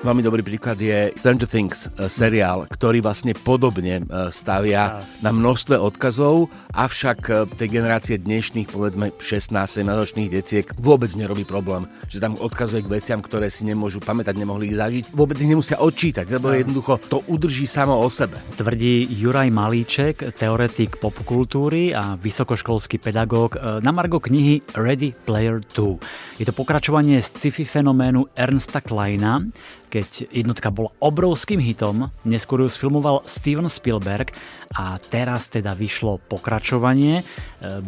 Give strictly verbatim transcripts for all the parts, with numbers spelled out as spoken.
Veľmi dobrý príklad je Stranger Things seriál, ktorý vlastne podobne stavia na množstve odkazov, avšak tej generácie dnešných, povedzme šestnásť sedemnásťročných deciek vôbec nerobí problém, že tam odkazuje k veciam, ktoré si nemôžu pamätať, nemohli ich zažiť, vôbec ich nemusia odčítať, lebo jednoducho to udrží samo o sebe. Tvrdí Juraj Malíček, teoretik popkultúry a vysokoškolský pedagóg, na margo knihy Ready Player dva. Je to pokračovanie sci-fi fenoménu Ernesta Clina. Keď jednotka bola obrovským hitom, neskôr ju sfilmoval Steven Spielberg a teraz teda vyšlo pokračovanie.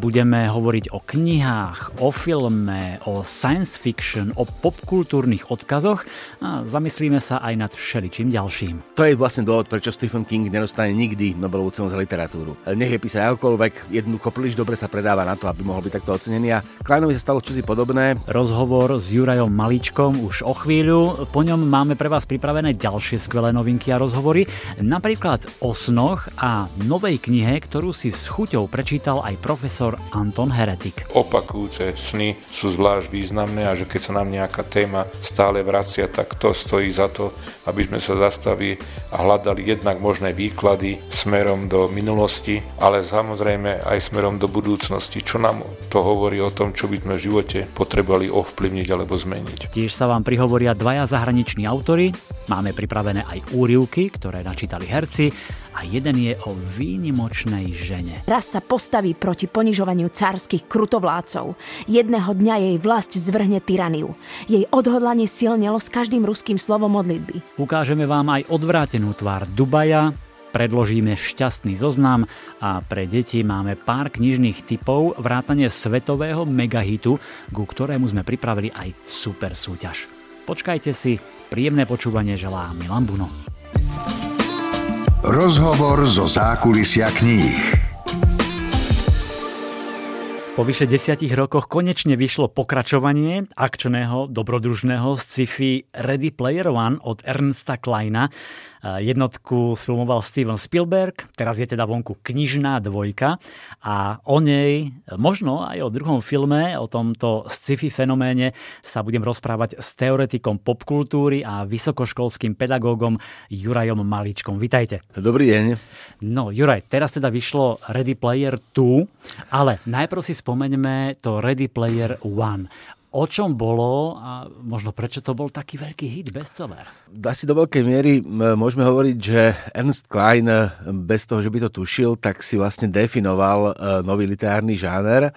Budeme hovoriť o knihách, o filme, o science fiction, o popkultúrnych odkazoch a zamyslíme sa aj nad všeličím ďalším. To je vlastne dôvod, prečo Stephen King nedostane nikdy Nobelovú cenu za literatúru. Nech je písať akokoľvek, jednoducho príliš dobre sa predáva na to, aby mohol byť takto ocenený a Clineovi sa stalo čosi podobné. Rozhovor s Jurajom Malíčkom už o chvíľu, po ňom máme pre vás pripravené ďalšie skvelé novinky a rozhovory, napríklad o snoch a novej knihe, ktorú si s chuťou prečítal aj profesor Anton Heretik. Opakujúce sny sú zvlášť významné a že keď sa nám nejaká téma stále vracia, tak to stojí za to, aby sme sa zastavili a hľadali jednak možné výklady smerom do minulosti, ale samozrejme aj smerom do budúcnosti, čo nám to hovorí o tom, čo by sme v živote potrebovali ovplyvniť alebo zmeniť. Tiež sa vám prihovoria dvaja zahraniční autori. Máme pripravené aj úryvky, ktoré načítali herci a jeden je o výnimočnej žene. Raz sa postaví proti ponižovaniu cárskych krutovlácov. Jedného dňa jej vlasť zvrhne tyraniu. Jej odhodlanie silnelo s každým ruským slovom modlitby. Ukážeme vám aj odvrátenú tvár Dubaja, predložíme šťastný zoznam a pre deti máme pár knižných tipov vrátane svetového megahitu, ku ktorému sme pripravili aj super súťaž. Počkajte si. Príjemné počúvanie želá Milan Buno. Rozhovor zo zákulisia kníh. Po vyše desiatich rokoch konečne vyšlo pokračovanie akčného, dobrodružného sci-fi Ready Player One od Ernesta Clina. Jednotku sfilmoval Steven Spielberg, teraz je teda vonku knižná dvojka a o nej, možno aj o druhom filme, o tomto sci-fi fenoméne sa budem rozprávať s teoretikom popkultúry a vysokoškolským pedagógom Jurajom Malíčkom. Vitajte. Dobrý deň. No Juraj, teraz teda vyšlo Ready Player dva, ale najprv si spomeňme to Ready Player One. O čom bolo a možno prečo to bol taký veľký hit, bestseller? Asi do veľkej miery môžeme hovoriť, že Ernest Cline bez toho, že by to tušil, tak si vlastne definoval nový literárny žáner.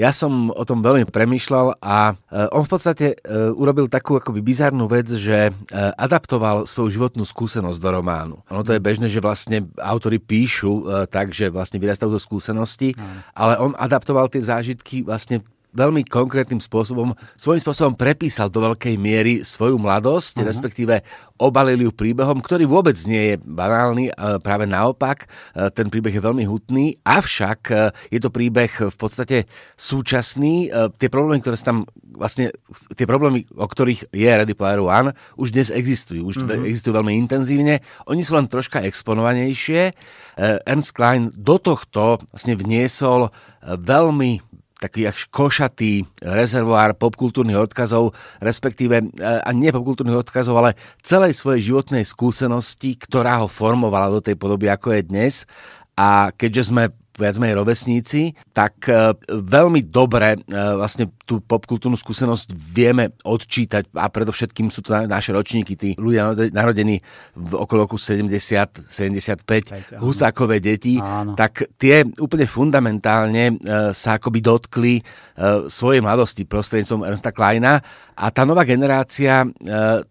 Ja som o tom veľmi premýšľal a on v podstate urobil takú akoby bizarnú vec, že adaptoval svoju životnú skúsenosť do románu. Ono to je bežné, že vlastne autori píšu tak, že vlastne vyrastajú do skúsenosti, mm. ale on adaptoval tie zážitky vlastne veľmi konkrétnym spôsobom, svojím spôsobom prepísal do veľkej miery svoju mladosť, uh-huh. respektíve obalil ju príbehom, ktorý vôbec nie je banálny, práve naopak, ten príbeh je veľmi hutný, avšak je to príbeh v podstate súčasný, tie problémy, ktoré sa tam vlastne, tie problémy, o ktorých je Ready Player One, už dnes existujú, už uh-huh. existujú veľmi intenzívne, oni sú len troška exponovanejšie. Ernst Cline do tohto vlastne vniesol veľmi taký až košatý rezervoár popkultúrnych odkazov, respektíve a nie popkultúrnych odkazov, ale celej svojej životnej skúsenosti, ktorá ho formovala do tej podoby, ako je dnes. A keďže sme viac menej rovesníci, tak veľmi dobre vlastne tú popkultúrnu skúsenosť vieme odčítať a predovšetkým sú to naše ročníky, tí ľudia narodení v okolo roku sedemdesiat sedemdesiatpäť, Husákové deti, áno. tak tie úplne fundamentálne sa akoby dotkli svojej mladosti prostredníctvom Ernesta Clina a tá nová generácia,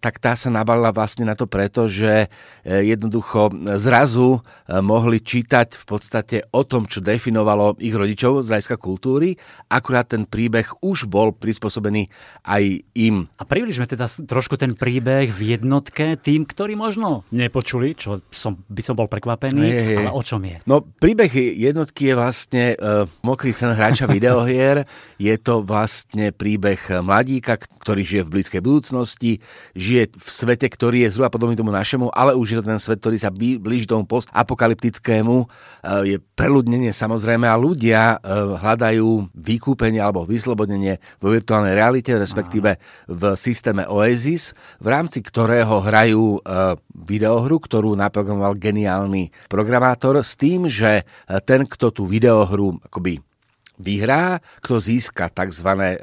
tak tá sa nabalila vlastne na to preto, že jednoducho zrazu mohli čítať v podstate o tom, čo definovalo ich rodičov z hľadiska kultúry, akurát ten príbeh už bol prispôsobený aj im. A približme teda trošku ten príbeh v jednotke tým, ktorí možno nepočuli, čo som, by som bol prekvapený, je, je. ale o čom je? No príbeh jednotky je vlastne uh, mokrý sen hráča videohier, je to vlastne príbeh mladíka, ktorý ktorý žije v blízkej budúcnosti, žije v svete, ktorý je zhruba podobný tomu našemu, ale už je to ten svet, ktorý sa blíži tomu postapokalyptickému. Je preľudnenie samozrejme a ľudia hľadajú vykúpenie alebo vyslobodenie vo virtuálnej realite, respektíve v systéme Oasis, v rámci ktorého hrajú videohru, ktorú naprogramoval geniálny programátor s tým, že ten, kto tú videohru akoby vyhrá, kto získa tzv.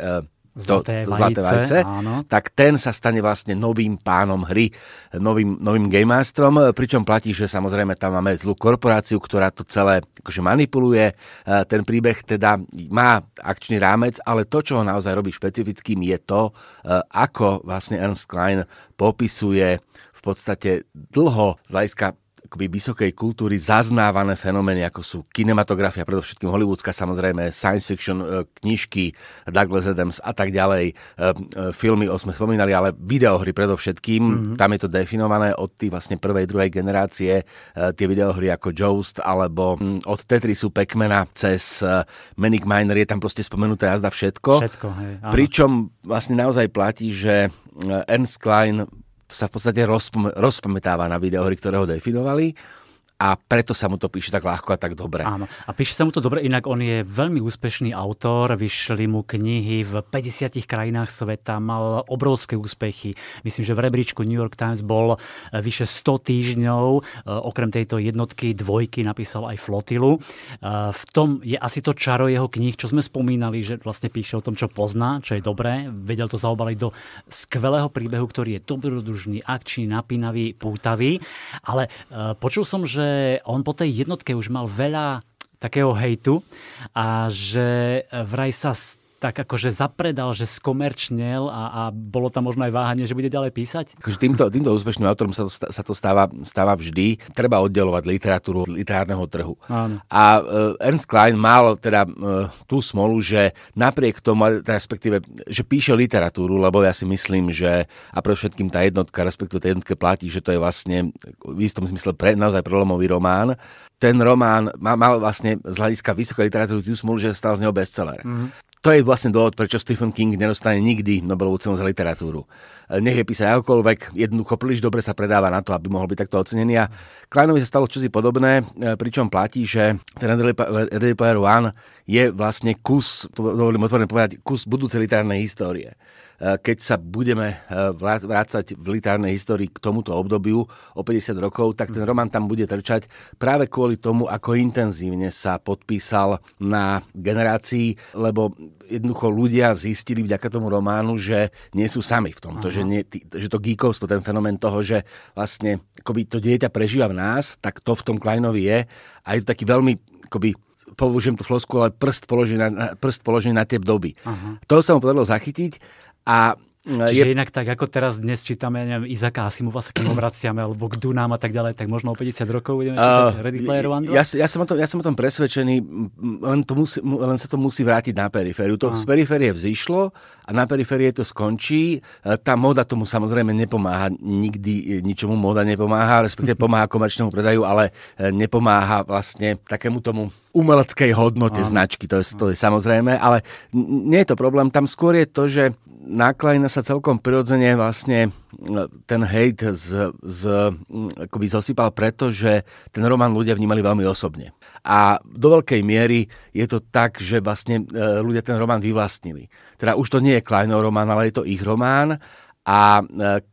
Zlaté, to, to zlaté vajce, vajce tak ten sa stane vlastne novým pánom hry, novým, novým game masterom, pričom platí, že samozrejme tam máme zlú korporáciu, ktorá to celé akože manipuluje. Ten príbeh teda má akčný rámec, ale to, čo ho naozaj robí špecifickým, je to, ako vlastne Ernest Cline popisuje v podstate dlho z hľadiska akoby vysokej kultúry zaznávané fenomény, ako sú kinematografia, predovšetkým hollywoodská, samozrejme science fiction, knižky Douglas Adams a tak ďalej, filmy, o sme spomínali, ale videohry predovšetkým, mm-hmm. tam je to definované od tých vlastne prvej, druhej generácie, tie videohry ako Joust, alebo od Tetrisu, Pac-Mana, cez Manic Miner, je tam proste spomenuté jazda všetko. Všetko, hej. Áno. Pričom vlastne naozaj platí, že Ernest Cline sa v podstate rozpom- rozpamätáva na videohry, ktoré ho definovali, a preto sa mu to píše tak ľahko a tak dobre. Áno. A píše sa mu to dobre, inak on je veľmi úspešný autor, vyšli mu knihy v päťdesiatich krajinách sveta, mal obrovské úspechy. Myslím, že v rebríčku New York Times bol vyše sto týždňov. Okrem tejto jednotky, dvojky napísal aj Flotilu. V tom je asi to čaro jeho kníh, čo sme spomínali, že vlastne píše o tom, čo pozná, čo je dobré. Vedel to zaobaliť do skvelého príbehu, ktorý je dobrodružný, akčný, napínavý, pútavý. Ale počul som, že on po tej jednotke už mal veľa takého hejtu a že vraj sa tak akože zapredal, že skomerčnel a, a bolo tam možno aj váhanie, že bude ďalej písať? Týmto, týmto úspešným autorom sa to, sa to stáva, stáva vždy. Treba oddelovať literatúru od literárneho trhu. Áno. A Ernest Cline mal teda tú smolu, že napriek tomu, respektíve, že píše literatúru, lebo ja si myslím, že a pre všetkým tá jednotka, respektíve tá jednotka platí, že to je vlastne v istom zmysle pre, naozaj prelomový román. Ten román mal vlastne z hľadiska vysokej literatúry tú smolu, že stal z neho bestseller. Mm-hmm. To je vlastne dôvod, prečo Stephen King nedostane nikdy Nobelovú cenu za literatúru. Nech je písať akokoľvek, jednoducho príliš dobre sa predáva na to, aby mohol byť takto ocenený. A Clineovi sa stalo čosi podobné, pričom platí, že ten Ready Player One je vlastne kus, dovolím otvorene povedať, kus budúcej literárnej histórie. Keď sa budeme vrácať v literárnej histórii k tomuto obdobiu o päťdesiat rokov, tak ten román tam bude trčať práve kvôli tomu, ako intenzívne sa podpísal na generácii, lebo jednoducho ľudia zistili vďaka tomu románu, že nie sú sami v tomto, že, nie, že to geekovstvo, ten fenomén toho, že vlastne akoby to dieťa prežíva v nás, tak to v tom Clineovi je a je to taký veľmi akoby použijem tú flosku, ale prst položený na, prst položený na tie doby. Aha. To sa mu podarilo zachytiť. A čiže je inak tak, ako teraz dnes čítame, neviem, Izaka Asimova, sa k ním vraciame, alebo k Dunám a tak ďalej, tak možno o päťdesiat rokov budeme čítať uh, Ready Player One. Ja, ja, som o tom, ja som o tom presvedčený, len, to musí, len sa to musí vrátiť na perifériu. To Aha. z periférie vzišlo a na periférie to skončí. Tá móda tomu samozrejme nepomáha. Nikdy ničomu móda nepomáha, respektíve pomáha komerčnému predaju, ale nepomáha vlastne takému tomu umeleckej hodnote Aha. značky. To je, to je samozrejme, ale nie je to problém. Tam skôr je to, že na Cline sa celkom prirodzene vlastne ten hejt z, z, akoby zosypal, pretože ten román ľudia vnímali veľmi osobne. A do veľkej miery je to tak, že vlastne ľudia ten román vyvlastnili. Teda už to nie je Clinov román, ale je to ich román. A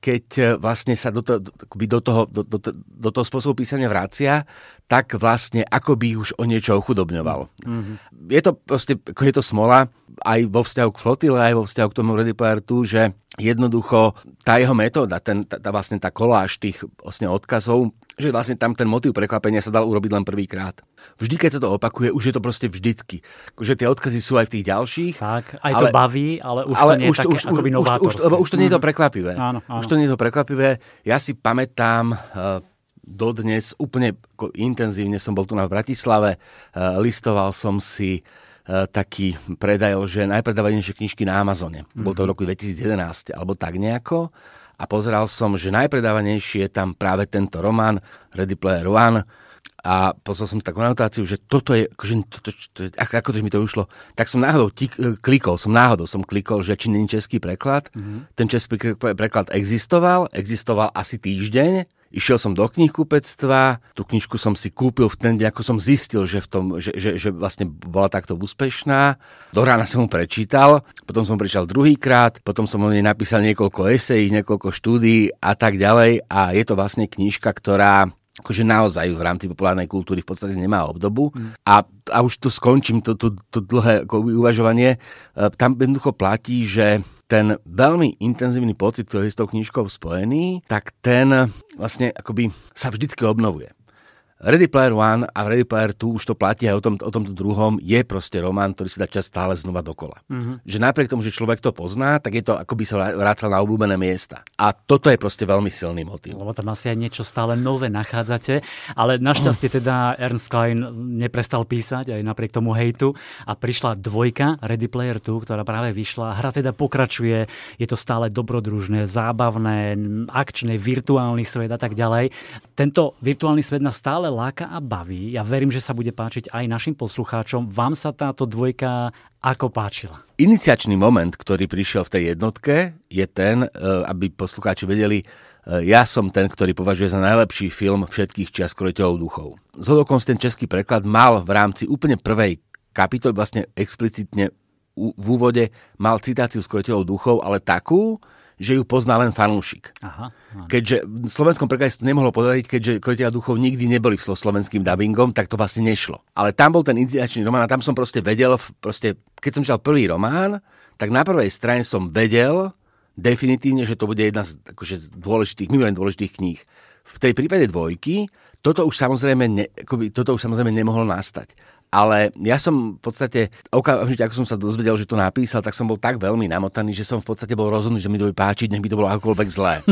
keď vlastne sa do, to, do, toho, do, do, do toho spôsobu písania vracia, tak vlastne ako by už o niečo ochudobňoval. Mm-hmm. Je to proste, je to smola aj vo vzťahu k Flotile, aj vo vzťahu k tomu Ready Player dva, že jednoducho tá jeho metóda, ten, tá, tá vlastne tá koláž tých vlastne odkazov, že vlastne tam ten motív prekvapenia sa dal urobiť len prvýkrát. Vždy, keď sa to opakuje, už je to proste vždycky. Že tie odkazy sú aj v tých ďalších. Tak, aj to ale, baví, ale už ale to nie je také akoby novátorské. Lebo už to nie je to prekvapivé. Áno, áno. Už to nie je to prekvapivé. Ja si pamätám uh, dodnes, úplne intenzívne som bol tu na v Bratislave, uh, listoval som si taký predaj, že najpredávanejšie knižky na Amazone. Mm. Bol to v roku dvetisíc jedenásť, alebo tak nejako. A pozeral som, že najpredávanejší je tam práve tento román Ready Player One, A poslal som takú anotáciu, že toto je, akože, toto, to je ako, ako to mi to ušlo, tak som náhodou tík, klikol, som náhodou som klikol, že či není český preklad. Mm-hmm. Ten český preklad existoval, existoval asi týždeň, išiel som do knihkupectva, tú knižku som si kúpil v ten deň, ako som zistil, že, v tom, že, že, že vlastne bola takto úspešná. Do rána som ho prečítal, potom som ho prečítal druhýkrát, potom som o nej napísal niekoľko esejí, niekoľko štúdií a tak ďalej a je to vlastne knižka, ktorá akože naozaj v rámci populárnej kultúry v podstate nemá obdobu. Mm. A, a už tu skončím to, to, to dlhé uvažovanie. Tam jednoducho platí, že ten veľmi intenzívny pocit, ktorý je s tou knižkou spojený, tak ten vlastne akoby sa vždycky obnovuje. Ready Player One a Ready Player Two, už to platí aj o, tom, o tomto druhom, je proste román, ktorý sa dá čas stále znova dokola. Mm-hmm. Že napriek tomu, že človek to pozná, tak je to, akoby sa vrácal na obľúbené miesta. A toto je proste veľmi silný motív. Lebo tam asi aj niečo stále nové nachádzate, ale našťastie teda Ernest Cline neprestal písať, aj napriek tomu hejtu. A prišla dvojka, Ready Player Two, ktorá práve vyšla. Hra teda pokračuje, je to stále dobrodružné, zábavné, akčné, virtuálny svet a tak ďalej. Tento virtuálny svet nás stále láka a baví. Ja verím, že sa bude páčiť aj našim poslucháčom. Vám sa táto dvojka ako páčila? Iniciačný moment, ktorý prišiel v tej jednotke, je ten, aby poslucháči vedeli, ja som ten, ktorý považuje za najlepší film všetkých čias Krotejov duchov. Zhodokonc ten český preklad mal v rámci úplne prvej kapitoly, vlastne explicitne v úvode, mal citáciu z Krotejov duchov, ale takú, že ju pozná len fanúšik. Aha, keďže v slovenskom preklade to nemohlo podariť, keďže Krotejov duchov nikdy neboli slovenským dabingom, tak to vlastne nešlo. Ale tam bol ten iniciačný román a tam som proste vedel, proste, keď som čítal prvý román, tak na prvej strane som vedel definitívne, že to bude jedna z, akože, z dôležitých, mimoriadne dôležitých kníh. V tej prípade dvojky toto už samozrejme, ne, akoby, toto už samozrejme nemohlo nastať. Ale ja som v podstate, okamžite ako som sa dozvedel, že to napísal, tak som bol tak veľmi namotaný, že som v podstate bol rozhodnutý, že mi to bude páčiť, nech by to bolo akokoľvek zlé.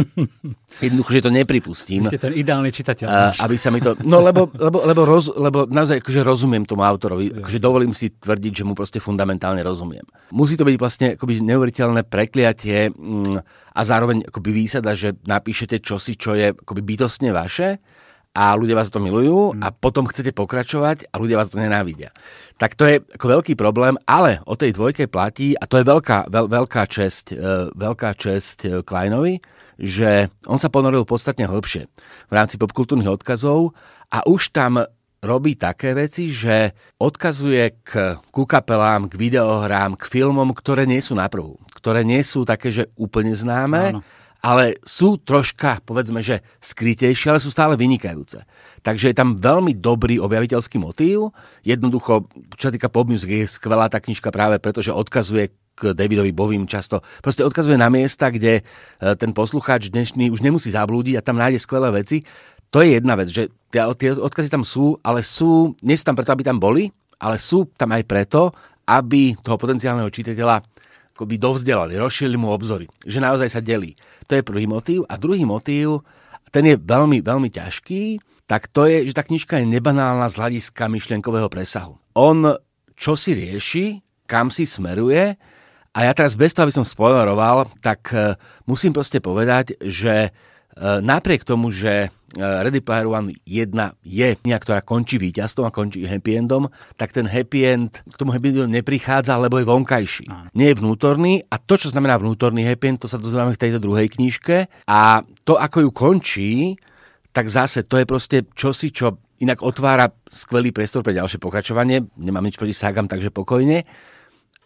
Jednoducho, že to nepripustím. Vy ste ten ideálny čitateľ. Uh, aby sa mi to... No lebo, lebo, lebo, roz, lebo naozaj akože rozumiem tomu autorovi, akože dovolím si tvrdiť, že mu proste fundamentálne rozumiem. Musí to byť vlastne akoby neuveriteľné prekliatie mm, a zároveň akoby výsada, že napíšete čosi, čo je akoby bytostne vaše, a ľudia vás to milujú a potom chcete pokračovať a ľudia vás to nenávidia. Tak to je ako veľký problém, ale o tej dvojke platí a to je veľká, veľ, veľká česť, veľká česť Kleinovi, že on sa ponoril podstatne hlbšie v rámci popkultúrnych odkazov a už tam robí také veci, že odkazuje k, ku kapelám, k videohrám, k filmom, ktoré nie sú na prvú, ktoré nie sú také, že úplne známe, áno, ale sú troška, povedzme, že skrytejšie, ale sú stále vynikajúce. Takže je tam veľmi dobrý objaviteľský motív. Jednoducho, čo sa týka pop music, je skvelá tá knižka práve preto, že odkazuje k Davidovi Bowiem často. Proste odkazuje na miesta, kde ten poslucháč dnešný už nemusí zablúdiť a tam nájde skvelé veci. To je jedna vec, že tie odkazy tam sú, ale sú, nie sú tam preto, aby tam boli, ale sú tam aj preto, aby toho potenciálneho čitateľa akoby dovzdelali, rozšírili mu obzory, že naozaj sa delí. To je prvý motív. A druhý motív, ten je veľmi, veľmi ťažký, tak to je, že tá knižka je nebanálna z hľadiska myšlienkového presahu. On čo si rieši, kam si smeruje a ja teraz bez toho, aby som spoileroval, tak musím proste povedať, že napriek tomu, že Ready Player One jedna je kniha, ktorá končí víťazstvom a končí happy endom, tak ten happy end k tomu happy endu neprichádza, lebo je vonkajší. Nie je vnútorný a to, čo znamená vnútorný happy end, to sa dozrieme v tejto druhej knižke a to, ako ju končí, tak zase to je proste čosi, čo inak otvára skvelý priestor pre ďalšie pokračovanie. Nemám nič proti ságam, takže pokojne.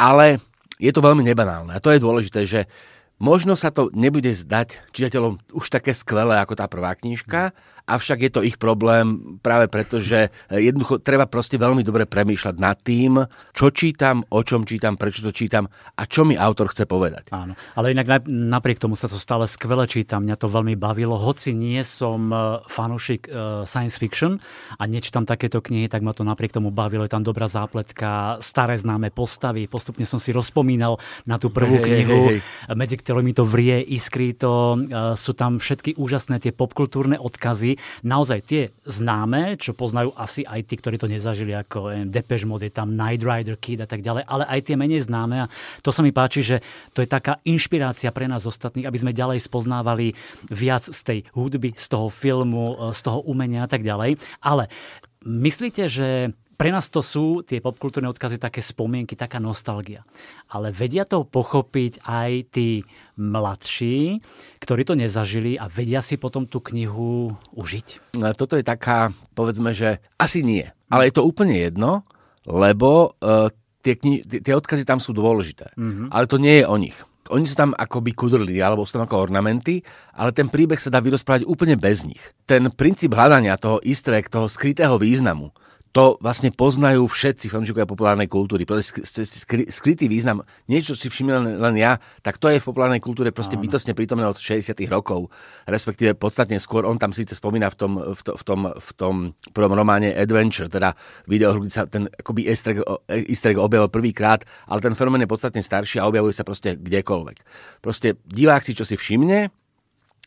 Ale je to veľmi nebanálne a to je dôležité, že možno sa to nebude zdať čitateľom už také skvelé ako tá prvá knižka, avšak je to ich problém práve preto, že jednoducho treba proste veľmi dobre premýšľať nad tým, čo čítam, o čom čítam, prečo to čítam a čo mi autor chce povedať. Áno, ale inak napriek tomu sa to stále skvele čítam, mňa to veľmi bavilo, hoci nie som fanúšik science fiction a nečítam takéto knihy, tak ma to napriek tomu bavilo, je tam dobrá zápletka, staré známe postavy, postupne som si rozpomínal na tú prvú hey, knihu, hey, hey. medzi ktorou mi to vrie, iskrí to, sú tam všetky úžasné tie popkultúrne odkazy, naozaj tie známe, čo poznajú asi aj tí, ktorí to nezažili, ako Depeche Mode, je tam Night Rider, Kid a tak ďalej, ale aj tie menej známe a to sa mi páči, že to je taká inšpirácia pre nás ostatných, aby sme ďalej spoznávali viac z tej hudby, z toho filmu, z toho umenia a tak ďalej, ale Myslíte, že pre nás to sú tie popkultúrne odkazy také spomienky, taká nostalgia. Ale vedia to pochopiť aj tí mladší, ktorí to nezažili a vedia si potom tú knihu užiť? No, toto je taká, povedzme, že asi nie. Ale je to úplne jedno, lebo uh, tie, kni- tie, tie odkazy tam sú dôležité. Mm-hmm. Ale to nie je o nich. Oni sú tam akoby kudrli, alebo sú tam ako ornamenty, ale ten príbeh sa dá vyrozprávať úplne bez nich. Ten princíp hľadania toho easter egg, toho skrytého významu, to vlastne poznajú všetci fanúšikovia populárnej kultúry. Proste skrytý význam, niečo si všimne len, len ja, tak to je v populárnej kultúre proste bytostne prítomné od šesťdesiatych rokov. Respektíve podstatne skôr, on tam síce spomína v tom, v to, v tom, v tom prvom románe Adventure, teda videohru, kde sa ten akoby easter egg objavil prvýkrát, ale ten fenomén je podstatne starší a objavuje sa proste kdekoľvek. Proste divák si čo si všimne,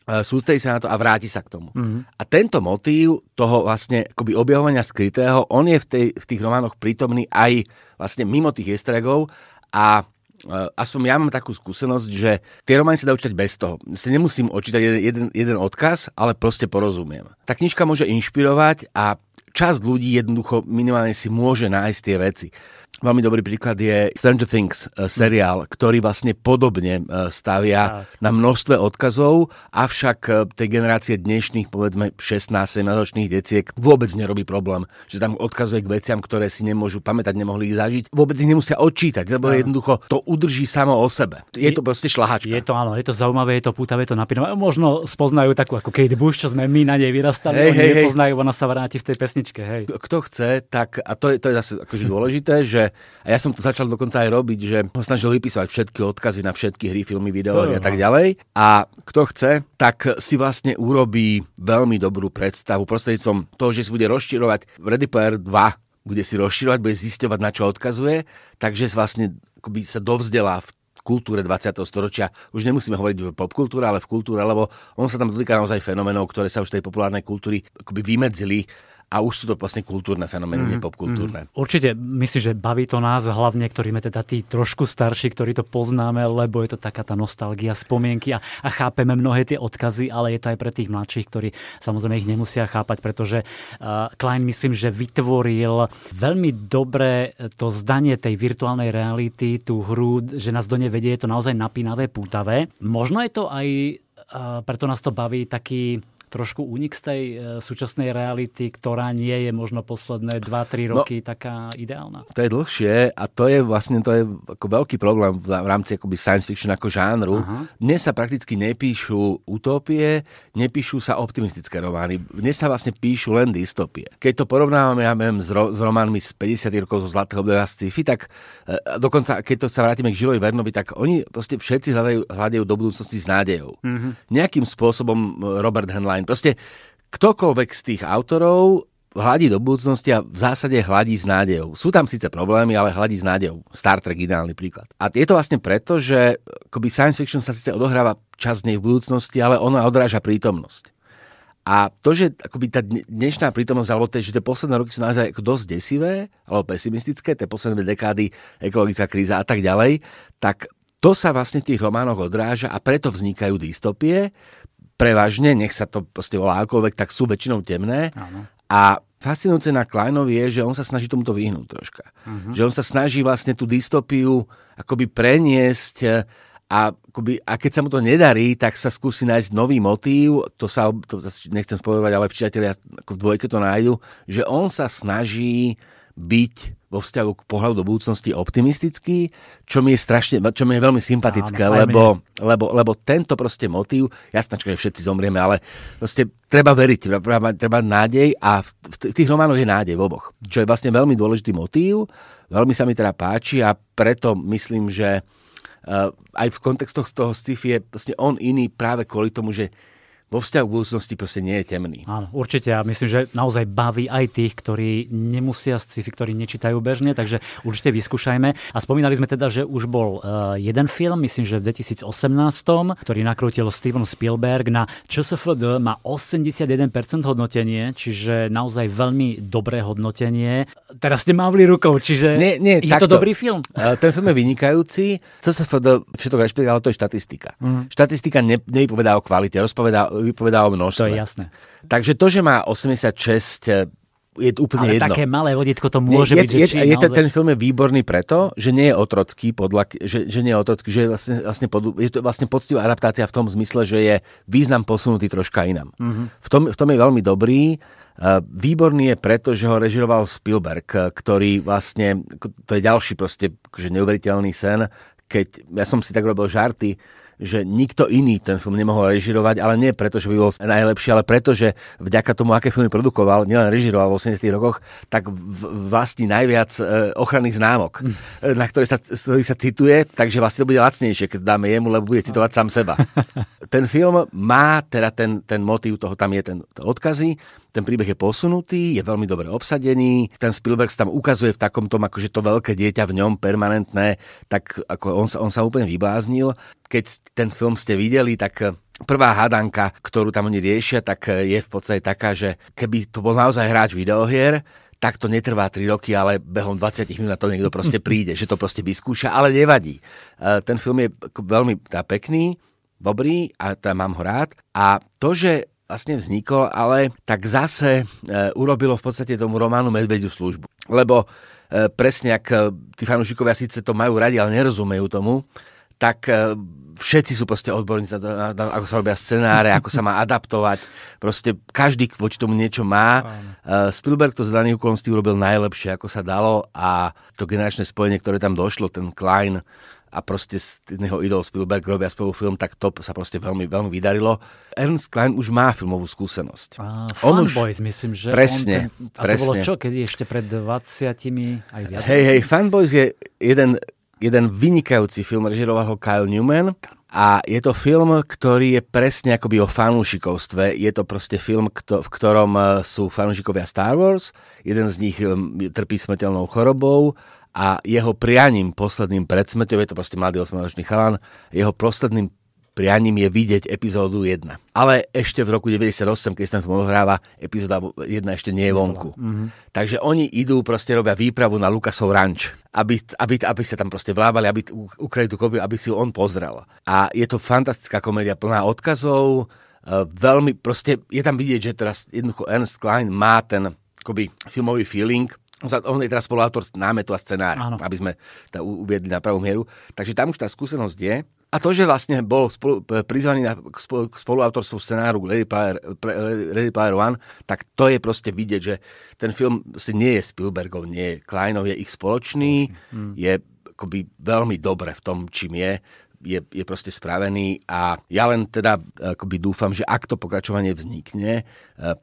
sústredí sa na to a vráti sa k tomu. Mm-hmm. A tento motív toho vlastne akoby objavovania skrytého, on je v, tej, v tých románoch prítomný aj vlastne mimo tých easter eggov a aspoň ja mám takú skúsenosť, že tie romány sa dá čítať bez toho. Si nemusím očítať jeden, jeden, jeden odkaz, ale proste porozumiem. Tá knižka môže inšpirovať a časť ľudí jednoducho minimálne si môže nájsť tie veci. Veľmi dobrý príklad je Stranger Things seriál, ktorý vlastne podobne stavia na množstve odkazov, avšak tej generácie dnešných, povedzme šestnásť sedemnásťročných deciek vôbec nerobí problém, že tam odkazuje k veciam, ktoré si nemôžu pamätať, nemohli ich zažiť. Vôbec ich nemusia odčítať, lebo jednoducho to udrží samo o sebe. Je to proste šlahačka. Je to áno, je to zaujímavé, je to pútavé, je to napínavé. Možno spoznajú takú ako Kate Bush, čo sme my na nej vyrastali, hey, oni hey, nepoznajú, hey. Ona sa vráti v tej pesničke, hej. Kto chce, tak a to je to je zase akože dôležité, že a ja som to začal dokonca aj robiť, že ho snažil vypísať všetky odkazy na všetky hry, filmy, videohry a tak ďalej. A kto chce, tak si vlastne urobí veľmi dobrú predstavu prostredníctvom toho, že si bude rozširovať. Ready Player dva bude si rozširovať, bude zisťovať, na čo odkazuje, takže vlastne akoby sa dovzdelá v kultúre dvadsiateho storočia. Už nemusíme hovoriť o popkultúre, ale v kultúre, lebo on sa tam dotýka naozaj fenomenov, ktoré sa už tej populárnej kultúry akoby vymedzili. A už sú to vlastne kultúrne fenomény, mm, nie popkultúrne. Mm. Určite, myslím, že baví to nás, hlavne, ktorí sme teda tí trošku starší, ktorí to poznáme, lebo je to taká tá nostalgia, spomienky a, a chápeme mnohé tie odkazy, ale je to aj pre tých mladších, ktorí samozrejme ich nemusia chápať, pretože uh, Cline, myslím, že vytvoril veľmi dobre to zdanie tej virtuálnej reality, tú hru, že nás do nej vedie, je to naozaj napínavé, pútavé. Možno je to aj, uh, preto nás to baví, taký trošku únik z tej e, súčasnej reality, ktorá nie je možno posledné dva tri roky no, taká ideálna. To je dlhšie a to je vlastne to je ako veľký problém v, v rámci akoby science fiction ako žánru. Aha. Dnes sa prakticky nepíšu utopie, nepíšu sa optimistické romány. Dnes sa vlastne píšu len dystopie. Keď to porovnávame ja viem, s, ro, s románmi z päťdesiatych rokov zo Zlatého obdobia sci-fi, tak e, dokonca keď to sa vrátime k Žilovi Vernovi, tak oni proste všetci hľadajú, hľadajú do budúcnosti s nádejou. Mhm. Nejakým spôsobom Robert Heinlein proste ktokoľvek z tých autorov hľadí do budúcnosti a v zásade hľadí s nádejou. Sú tam síce problémy, ale hľadí s nádejou. Star Trek ideálny príklad. A je to vlastne preto, že akoby science fiction sa síce odohráva čas nej v budúcnosti, ale ona odráža prítomnosť. A to, že akoby tá dnešná prítomnosť, alebo tie, že tie posledné roky sú naozaj ako dosť desivé, alebo pesimistické, tie posledné dekády, ekologická kríza a tak ďalej, tak to sa vlastne v tých románoch odráža a preto vznikajú dystopie. Prevažne, nech sa to proste volá akoľvek, tak sú väčšinou temné. Áno. A fascinujúce na Clineovi je, že on sa snaží tomuto vyhnúť troška. Uh-huh. Že on sa snaží vlastne tú dystopiu akoby preniesť a, akoby, a keď sa mu to nedarí, tak sa skúsi nájsť nový motív. To sa, to nechcem spovedovať, ale včitatelia ako v dvojke to nájdu, že on sa snaží byť vo vzťahu k pohľadu do budúcnosti optimistický, čo mi je strašne, čo mi je veľmi sympatické, áno, lebo, lebo, lebo tento proste motív, jasnačka, že všetci zomrieme, ale proste treba veriť, treba, treba nádej a v, t- v tých románoch je nádej v oboch, čo je vlastne veľmi dôležitý motív, veľmi sa mi teda páči a preto myslím, že uh, aj v kontextoch toho sci-fi je proste on iný práve kvôli tomu, že vo vzťahu k budúcnosti proste nie je temný. Áno, určite. Ja myslím, že naozaj baví aj tých, ktorí nemusia sci-fi, ktorí nečítajú bežne, takže určite vyskúšajme. A spomínali sme teda, že už bol uh, jeden film, myslím, že v dvetisícosemnásť, ktorý nakrútil Steven Spielberg. Na ČSFD má osemdesiatjeden percent hodnotenie, čiže naozaj veľmi dobré hodnotenie. Teraz ste mávli rukou, čiže nie, nie, je takto. To dobrý film? Uh, ten film je vynikajúci. ČSFD všetko rešpekt, ale to je štatistika. Mm. Štatistika ne, nevypovedá o kvalite, rozpovedá vypovedá o množstve. To je jasné. Takže to, že má osemdesiatšesť je úplne ale jedno. Ale také malé vodítko to môže nie, byť. Je, že je, je naozaj... Ten film je výborný preto, že nie je otrocký, podľa, že, že nie je otrocký, že je vlastne, vlastne, pod, je to vlastne poctivá adaptácia v tom zmysle, že je význam posunutý troška inam. Mm-hmm. V tom, v tom je veľmi dobrý. Výborný je preto, že ho režiroval Spielberg, ktorý vlastne, to je ďalší proste že neuveriteľný sen, keď ja som si tak robil žarty, že nikto iný ten film nemohol režirovať, ale nie preto, že by bol najlepší, ale preto, že vďaka tomu, aké filmy produkoval, nielen režiroval v osemdesiatych rokoch, tak vlastní najviac ochranných známok, mm. na ktoré sa, sa cituje, takže vlastne to bude lacnejšie, keď dáme jemu, lebo bude citovať sám seba. Ten film má teda ten, ten motív, toho tam je ten to odkazy, ten príbeh je posunutý, je veľmi dobre obsadený, ten Spielberg sa tam ukazuje v takom tom, akože to veľké dieťa v ňom permanentné, tak ako on sa, on sa úplne vybláznil. Keď ten film ste videli, tak prvá hadanka, ktorú tam oni riešia, tak je v podstate taká, že keby to bol naozaj hráč videohier, tak to netrvá tri roky, ale behom dvadsať minút na to niekto proste príde, že to proste vyskúša, ale nevadí. Ten film je veľmi tá, pekný, dobrý a tá, mám ho rád. A to, že vlastne vznikol, ale tak zase e, urobilo v podstate tomu románu Medvediu službu. Lebo e, presne, ak e, tí fanúšikovia síce to majú radi, ale nerozumejú tomu, tak e, všetci sú proste odborníci, na, na, na, ako sa robia scenáre, ako sa má adaptovať. Proste každý voči tomu niečo má. E, Spielberg to za daných okolností urobil najlepšie, ako sa dalo a to generačné spojenie, ktoré tam došlo, ten Cline a proste z jedného idol Spielberg robia spolu film, tak to sa proste veľmi, veľmi vydarilo. Ernest Cline už má filmovú skúsenosť. A Fanboys, myslím, že... Presne, on ten, a presne. A to bolo čo, kedy ešte pred dvadsiatimi aj viac? Hej, hej, Fanboys je jeden, jeden vynikajúci film, režiroval ho Kyle Newman a je to film, ktorý je presne akoby o fanúšikovstve. Je to proste film, kto, v ktorom sú fanúšikovia Star Wars, jeden z nich trpí smrteľnou chorobou, a jeho prianím posledným pred smrťou, je to proste mladý osemročný chalan, jeho posledným prianím je vidieť epizódu jedna. Ale ešte v roku deväťdesiatosem, keď sa tam odhráva, epizóda jedna ešte nie je vonku. Mm-hmm. Takže oni idú, proste robia výpravu na Lucasov ranč, aby, aby, aby sa tam proste vlábali, aby ukryli tú kopiu, aby si ju on pozrel. A je to fantastická komédia plná odkazov, veľmi proste, je tam vidieť, že teraz jednoducho Ernest Cline má ten akoby filmový feeling. On je teraz spoluautor námetu a scenára, áno, aby sme to uviedli na pravú mieru. Takže tam už tá skúsenosť je. A to, že vlastne bol spolu, prizvaný na, k spoluautorstvu scenáru Ready Player, Ready Player One, tak to je proste vidieť, že ten film si nie je Spielbergov, nie je Kleinov, je ich spoločný, mm. je akoby veľmi dobre v tom, čím je. Je, je proste spravený a ja len teda akoby dúfam, že ak to pokračovanie vznikne,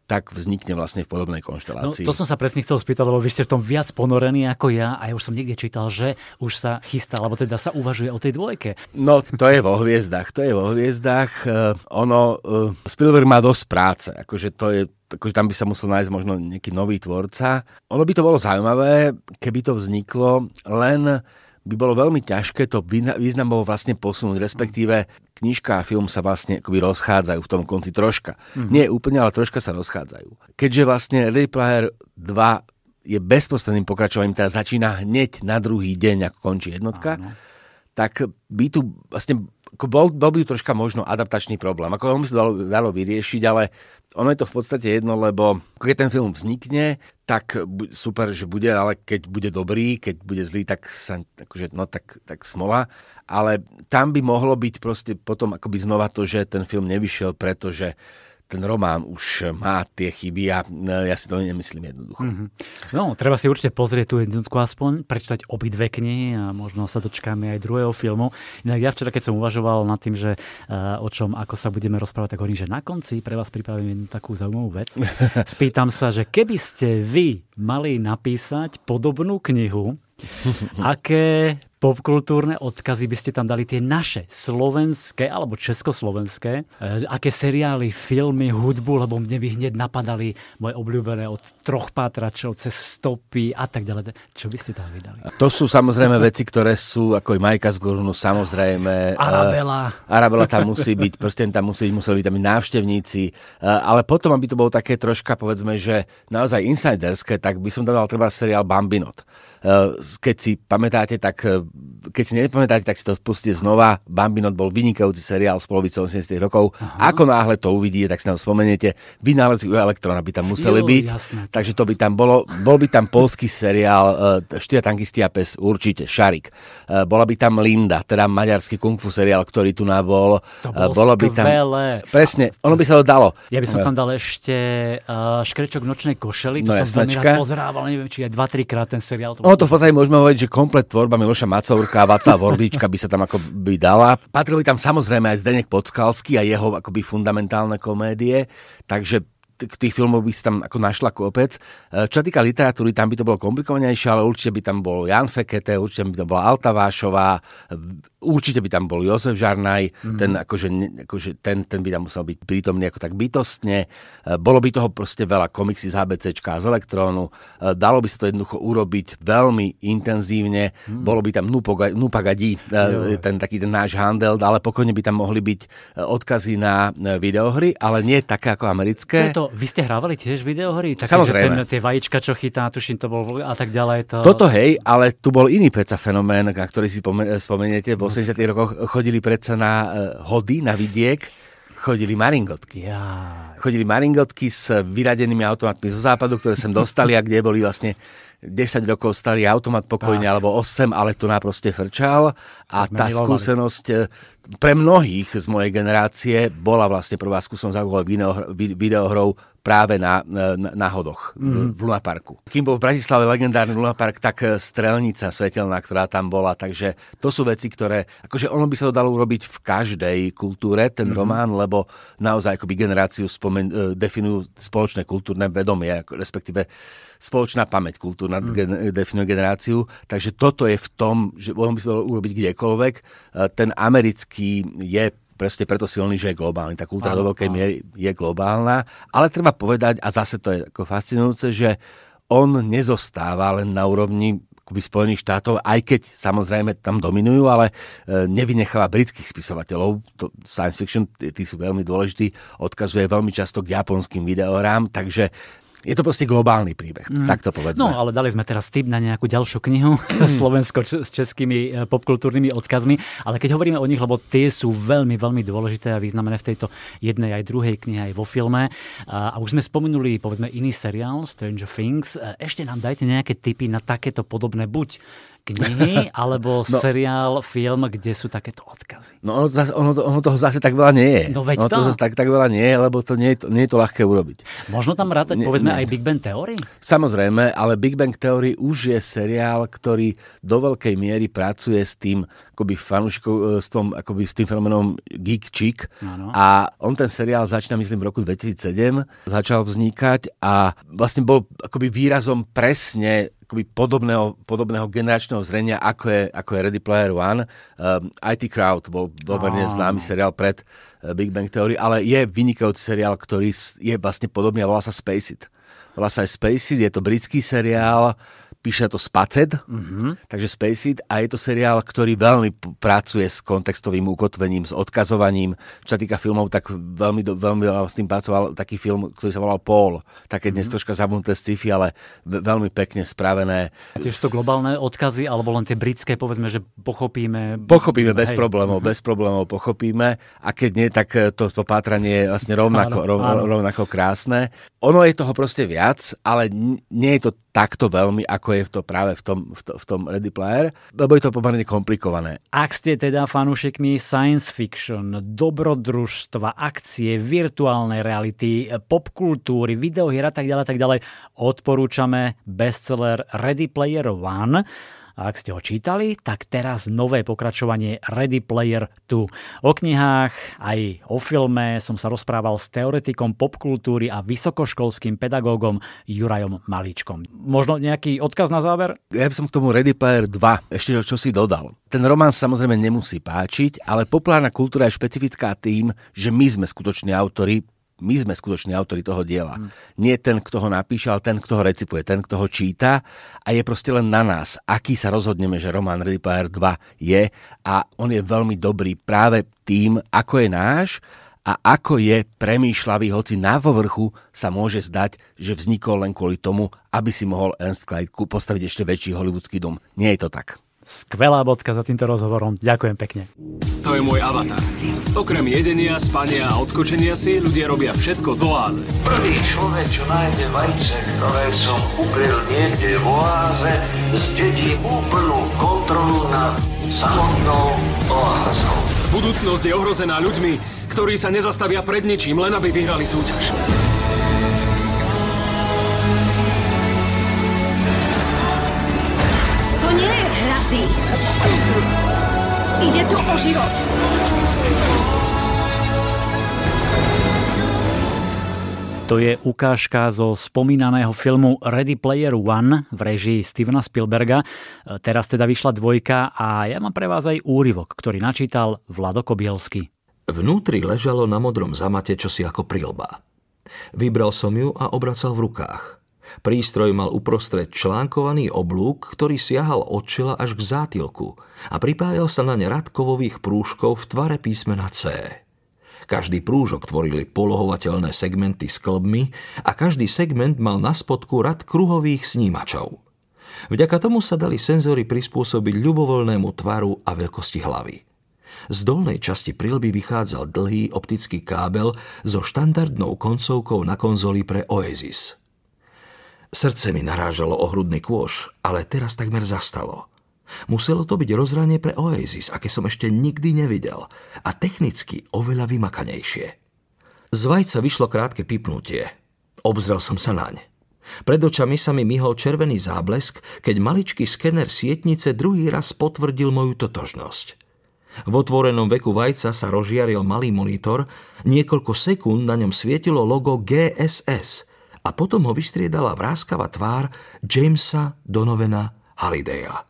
tak vznikne vlastne v podobnej konštelácii. No, to som sa presne chcel spýtať, lebo vy ste v tom viac ponorení ako ja a ja už som niekde čítal, že už sa chystá, alebo teda sa uvažuje o tej dvojke. No to je vo hviezdách, to je vo hviezdách. Ono, Spielberg má dosť práce, akože to je akože tam by sa musel nájsť možno nejaký nový tvorca. Ono by to bolo zaujímavé, keby to vzniklo, len by bolo veľmi ťažké to významovo vlastne posunúť, respektíve knižka a film sa vlastne akoby rozchádzajú v tom konci troška. Mm-hmm. Nie úplne, ale troška sa rozchádzajú. Keďže vlastne Ready Player dva je bezprostredným pokračovaním, teda začína hneď na druhý deň, ako končí jednotka, áno, tak by tu vlastne bol, bol by tu troška možno adaptačný problém. Ako veľmi sa dalo, dalo vyriešiť, ale ono je to v podstate jedno, lebo keď ten film vznikne, tak super, že bude, ale keď bude dobrý, keď bude zlý, tak sa, akože, no, tak, tak smola. Ale tam by mohlo byť proste potom akoby znova to, že ten film nevyšiel, pretože ten román už má tie chyby a ja si to nemyslím jednoducho. Mm-hmm. No, treba si určite pozrieť tú jednotku aspoň, prečítať obidve knihy a možno sa dočkáme aj druhého filmu. Inak ja včera, keď som uvažoval nad tým, že uh, o čom, ako sa budeme rozprávať, tak hovorím, že na konci pre vás pripravím jednu takú zaujímavú vec. Spýtam sa, že keby ste vy mali napísať podobnú knihu, aké popkultúrne odkazy by ste tam dali, tie naše slovenské alebo československé, aké seriály, filmy, hudbu, lebo mne by hneď napadali moje obľúbené od troch pátračov cez stopy a tak ďalej. Čo by ste tam vydali? To sú samozrejme veci, ktoré sú ako i Majka z Gurnu, samozrejme. Arabela. Arabela tam musí byť, proste tam musí, museli byť tam návštevníci, ale potom, aby to bolo také troška, povedzme, že naozaj insiderské, tak by som dal treba seriál Bambinot. Keď si pamätáte, tak keď si nepamätáte, tak si to pustíte znova. Bambinot bol vynikajúci seriál z polovice osemdesiatych rokov. Aha. Ako náhle to uvidíte, tak si nám spomeniete. Vynálezky u Elektrona by tam museli jo, byť. Jasné. Takže to by tam bolo. Bol by tam poľský seriál Štyria tankisti a pes, určite, Šarik. Bola by tam Linda, teda maďarský kung fu seriál, ktorý tu nabol. To bolo, bolo by tam. Presne, ono by sa to dalo. Ja by som tam dal ešte Škrečok nočnej košely, to no, som veľmi rád pozrával, neviem, či aj dva tri krát ten seriál. To ono to v podstate môžeme hovoriť, že komplet tvorba Miloša Macourka a Václava Vorbíčka by sa tam ako by dala. Patril by tam samozrejme aj Zdeněk Podskalský a jeho akoby fundamentálne komédie, takže k tých filmov by si tam ako našla kopec. Čo sa týka literatúry, tam by to bolo komplikovanejšie, ale určite by tam bol Jan Fekete, určite by tam bola Alta Vášová, určite by tam bol Jozef Žarnaj, mm. ten, akože, akože ten, ten by tam musel byť prítomný ako tak bytostne. Bolo by toho proste veľa, komiksy z há bé céčka, z Elektrónu. Dalo by sa to jednoducho urobiť veľmi intenzívne. Mm. Bolo by tam Nupagadí, ten taký ten náš handel, ale pokojne by tam mohli byť odkazy na videohry, ale nie také ako americké. Toto, vy ste hrávali tiež videohry? Také, samozrejme. Ten, tie vajíčka, čo chytá, tuším, to bol a tak ďalej. To... Toto hej, ale tu bol iný predsa fenomén, na ktorý si spomeniete. V osemdesiatych rokoch chodili predsa na hody, na vidiek. Chodili maringotky. Chodili maringotky s vyradenými automatmi zo západu, ktoré sem dostali a kde boli vlastne desať rokov starý automat pokojne, tak. Alebo osem, ale to náproste frčal. A tá skúsenosť pre mnohých z mojej generácie bola vlastne prvá skúsenosť videohrou práve na, na, na hodoch mm. v Lunaparku. Kým bol v Bratislave legendárny Lunapark, tak strelnica svetelná, ktorá tam bola. Takže to sú veci, ktoré... Akože ono by sa to dalo urobiť v každej kultúre, ten mm. román, lebo naozaj akoby generáciu spomen- definujú spoločné kultúrne vedomie, respektíve spoločná pamäť kultúrna mm. definuje generáciu, takže toto je v tom, že on by sa dalo urobiť kdekoľvek. Ten americký je presne preto silný, že je globálny. Tá kultúra do veľkej miery je globálna, ale treba povedať, a zase to je ako fascinujúce, že on nezostáva len na úrovni akoby Spojených štátov, aj keď samozrejme tam dominujú, ale nevynecháva britských spisovateľov. To science fiction, tí sú veľmi dôležití, odkazuje veľmi často k japonským videohrám, takže je to proste globálny príbeh, mm. tak to povedzme. No, ale dali sme teraz tip na nejakú ďalšiu knihu, mm. Slovensko s českými popkultúrnymi odkazmi, ale keď hovoríme o nich, lebo tie sú veľmi, veľmi dôležité a významné v tejto jednej aj druhej knihe, aj vo filme. A už sme spomenuli, povedzme, iný seriál, Stranger Things. Ešte nám dajte nejaké tipy na takéto podobné, buď knihy, alebo no, seriál, film, kde sú takéto odkazy. No ono, zase, ono, ono toho zase tak veľa nie je. No veď ono to. Zase tak, tak veľa nie je, lebo to nie, je to nie je to ľahké urobiť. Možno tam rátať, povedzme, nie. aj Big Bang Theory? Samozrejme, ale Big Bang Theory už je seriál, ktorý do veľkej miery pracuje s tým akoby fanúškovstvom, akoby s tým fenomenom geek chick. Ano. A on ten seriál začína, myslím, v roku dvetisícsedem. Začal vznikať a vlastne bol akoby výrazom presne akoby podobného, podobného generačného zrenia, ako je, ako je Ready Player One. Um, í té Crowd bol pomerne známy seriál pred Big Bang Theory, ale je vynikajúci seriál, ktorý je vlastne podobný a volá sa Space It. Volá sa aj Space It, je to britský seriál, píše to Spaced, mm-hmm. takže Space It, a je to seriál, ktorý veľmi pracuje s kontextovým ukotvením, s odkazovaním. Čo sa týka filmov, tak veľmi, veľmi s tým pracoval taký film, ktorý sa volal Paul. Také dnes mm-hmm. troška zabudnuté sci-fi, ale veľmi pekne spravené. A tiež to globálne odkazy, alebo len tie britské, povedzme, že pochopíme? Pochopíme, bez hej. problémov, bez problémov pochopíme. A keď nie, tak to, to pátranie je vlastne rovnako, áno, áno. rovnako krásne. Ono je toho proste viac, ale nie je to takto veľmi, ako je to práve v tom, v, to, v tom Ready Player, lebo je to pomerne komplikované. Ak ste teda fanúšikmi science fiction, dobrodružstva, akcie, virtuálnej reality, popkultúry, videohier a tak ďalej, tak ďalej, odporúčame bestseller Ready Player One. A ak ste ho čítali, tak teraz nové pokračovanie Ready Player dva. O knihách aj o filme som sa rozprával s teoretikom popkultúry a vysokoškolským pedagógom Jurajom Malíčkom. Možno nejaký odkaz na záver? Ja by som k tomu Ready Player dva ešte čo si dodal. Ten román samozrejme nemusí páčiť, ale populárna kultúra je špecifická tým, že my sme skutoční autori, my sme skutoční autori toho diela. Hmm. Nie ten, kto ho napíše, ale ten, kto ho recipuje, ten, kto ho číta, a je proste len na nás, aký sa rozhodneme, že román Ready Player dva je, a on je veľmi dobrý práve tým, ako je náš a ako je premýšľavý, hoci na povrchu sa môže zdať, že vznikol len kvôli tomu, aby si mohol Ernest Cline postaviť ešte väčší hollywoodský dom. Nie je to tak. Skvelá bodka za týmto rozhovorom. Ďakujem pekne. To je môj avatar. Okrem jedenia, spania a odskočenia si ľudia robia všetko v oáze. Prvý človek, čo nájde vajce, ktoré som ukryl niekde v oáze, zdedí úplnú kontrolu nad samotnou oázou. Budúcnosť je ohrozená ľuďmi, ktorí sa nezastavia pred ničím, len aby vyhrali súťaž. Ide tu o život. To je ukážka zo spomínaného filmu Ready Player One v režii Stevena Spielberga. Teraz teda vyšla dvojka a ja mám pre vás aj úryvok, ktorý načítal Vlado Kobielsky. Vnútri ležalo na modrom zamate čosi ako prilba. Vybral som ju a obracal v rukách. Prístroj mal uprostred článkovaný oblúk, ktorý siahal od čela až k zátilku a pripájal sa naň rad kovových prúžkov v tvare písmena C. Každý prúžok tvorili polohovateľné segmenty s klbmi a každý segment mal na spodku rad kruhových snímačov. Vďaka tomu sa dali senzory prispôsobiť ľubovoľnému tvaru a veľkosti hlavy. Z dolnej časti prilby vychádzal dlhý optický kábel so štandardnou koncovkou na konzoli pre Oasis. Srdce mi narážalo o hrudný kôš, ale teraz takmer zastalo. Muselo to byť rozhranie pre Oasis, aké som ešte nikdy nevidel, a technicky oveľa vymakanejšie. Z vajca vyšlo krátke pipnutie. Obzrel som sa naň. Pred očami sa mi mihol červený záblesk, keď maličký skener sietnice druhý raz potvrdil moju totožnosť. V otvorenom veku vajca sa rozžiaril malý monitor, niekoľko sekúnd na ňom svietilo logo G S S, a potom ho vystriedala vráskava tvár Jamesa Donovana Hallidaya.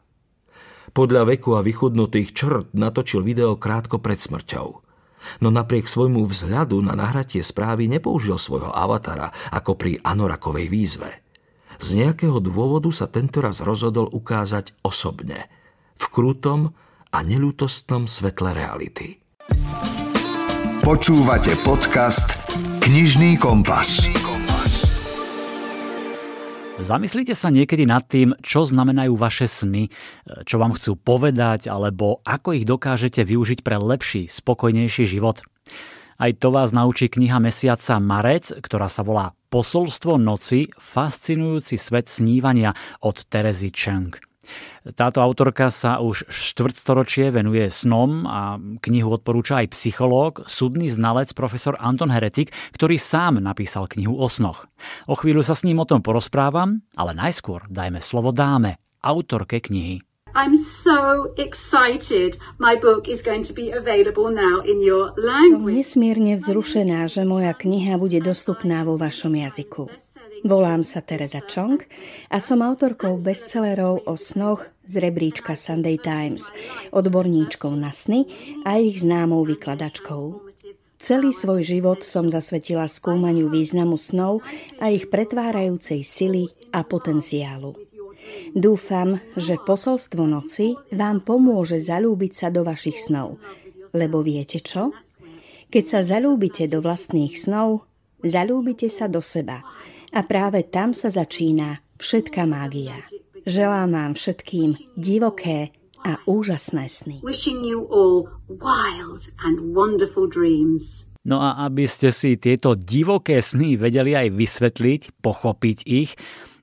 Podľa veku a vychudnutých črt natočil video krátko pred smrťou. No napriek svojmu vzhľadu na nahratie správy nepoužil svojho avatara ako pri Anorakovej výzve. Z nejakého dôvodu sa tentoraz rozhodol ukázať osobne, v krútom a neľútostnom svetle reality. Počúvate podcast Knižný kompas. Zamyslite sa niekedy nad tým, čo znamenajú vaše sny, čo vám chcú povedať, alebo ako ich dokážete využiť pre lepší, spokojnejší život. Aj to vás naučí kniha mesiaca Marec, ktorá sa volá Posolstvo noci, fascinujúci svet snívania od Terezy Chang. Táto autorka sa už štvrtstoročie venuje snom a knihu odporúča aj psychológ, súdny znalec profesor Anton Heretik, ktorý sám napísal knihu o snoch. O chvíľu sa s ním o tom porozprávam, ale najskôr dajme slovo dáme, autorke knihy. I'm so excited. My book is going to be available now in your language. Som nesmierne vzrušená, že moja kniha bude dostupná vo vašom jazyku. Volám sa Tereza Chong a som autorkou bestsellerov o snoch z rebríčka Sunday Times, odborníčkou na sny a ich známou vykladačkou. Celý svoj život som zasvetila skúmaniu významu snov a ich pretvárajúcej sily a potenciálu. Dúfam, že Posolstvo noci vám pomôže zalúbiť sa do vašich snov, lebo viete čo? Keď sa zalúbite do vlastných snov, zalúbite sa do seba. A práve tam sa začína všetká mágia. Želám vám všetkým divoké a úžasné sny. No a aby ste si tieto divoké sny vedeli aj vysvetliť, pochopiť ich,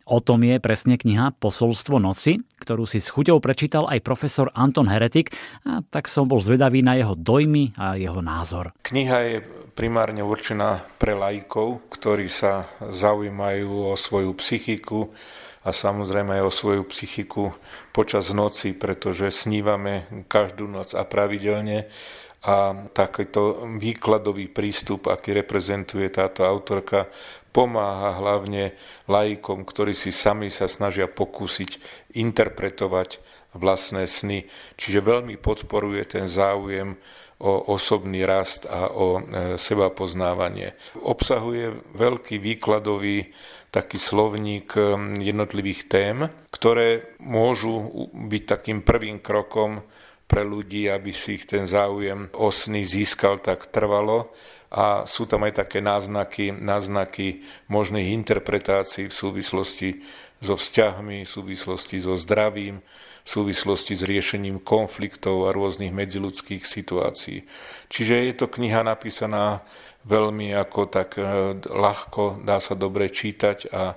o tom je presne kniha Posolstvo noci, ktorú si s chuťou prečítal aj profesor Anton Heretik, a tak som bol zvedavý na jeho dojmy a jeho názor. Kniha je primárne určená pre laikov, ktorí sa zaujímajú o svoju psychiku a samozrejme aj o svoju psychiku počas noci, pretože snívame každú noc a pravidelne. A takýto výkladový prístup, aký reprezentuje táto autorka, pomáha hlavne laikom, ktorí si sami sa snažia pokúsiť interpretovať vlastné sny. Čiže veľmi podporuje ten záujem o osobný rast a o sebapoznávanie. Obsahuje veľký výkladový taký slovník jednotlivých tém, ktoré môžu byť takým prvým krokom pre ľudí, aby si ich ten záujem o sny získal tak trvalo, a sú tam aj také náznaky, náznaky možných interpretácií v súvislosti so vzťahmi, v súvislosti so zdravím, v súvislosti s riešením konfliktov a rôznych medziľudských situácií. Čiže je to kniha napísaná veľmi ako tak ľahko, dá sa dobre čítať a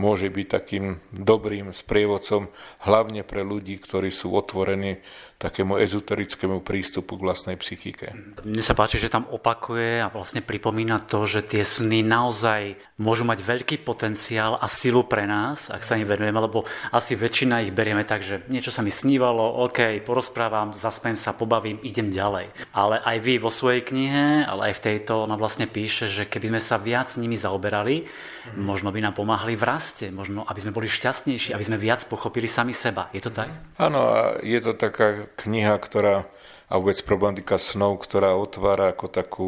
môže byť takým dobrým sprievodcom, hlavne pre ľudí, ktorí sú otvorení takému ezoterickému prístupu k vlastnej psychike. Mne sa páči, že tam opakuje a vlastne pripomína to, že tie sny naozaj môžu mať veľký potenciál a silu pre nás, ak sa im venujeme, lebo asi väčšina ich berieme tak, že niečo sa mi snívalo, OK, porozprávam, zasmiem sa, pobavím, idem ďalej. Ale aj vy vo svojej knihe, ale aj v tejto, ona vlastne píše, že keby sme sa viac nimi zaoberali, mm. možno by nám pomáhali v raste, možno aby sme boli šťastnejší, aby sme viac pochopili sami seba. Je to tak? Áno, a je to taká kniha, ktorá, a vôbec problematika snov, ktorá otvára ako takú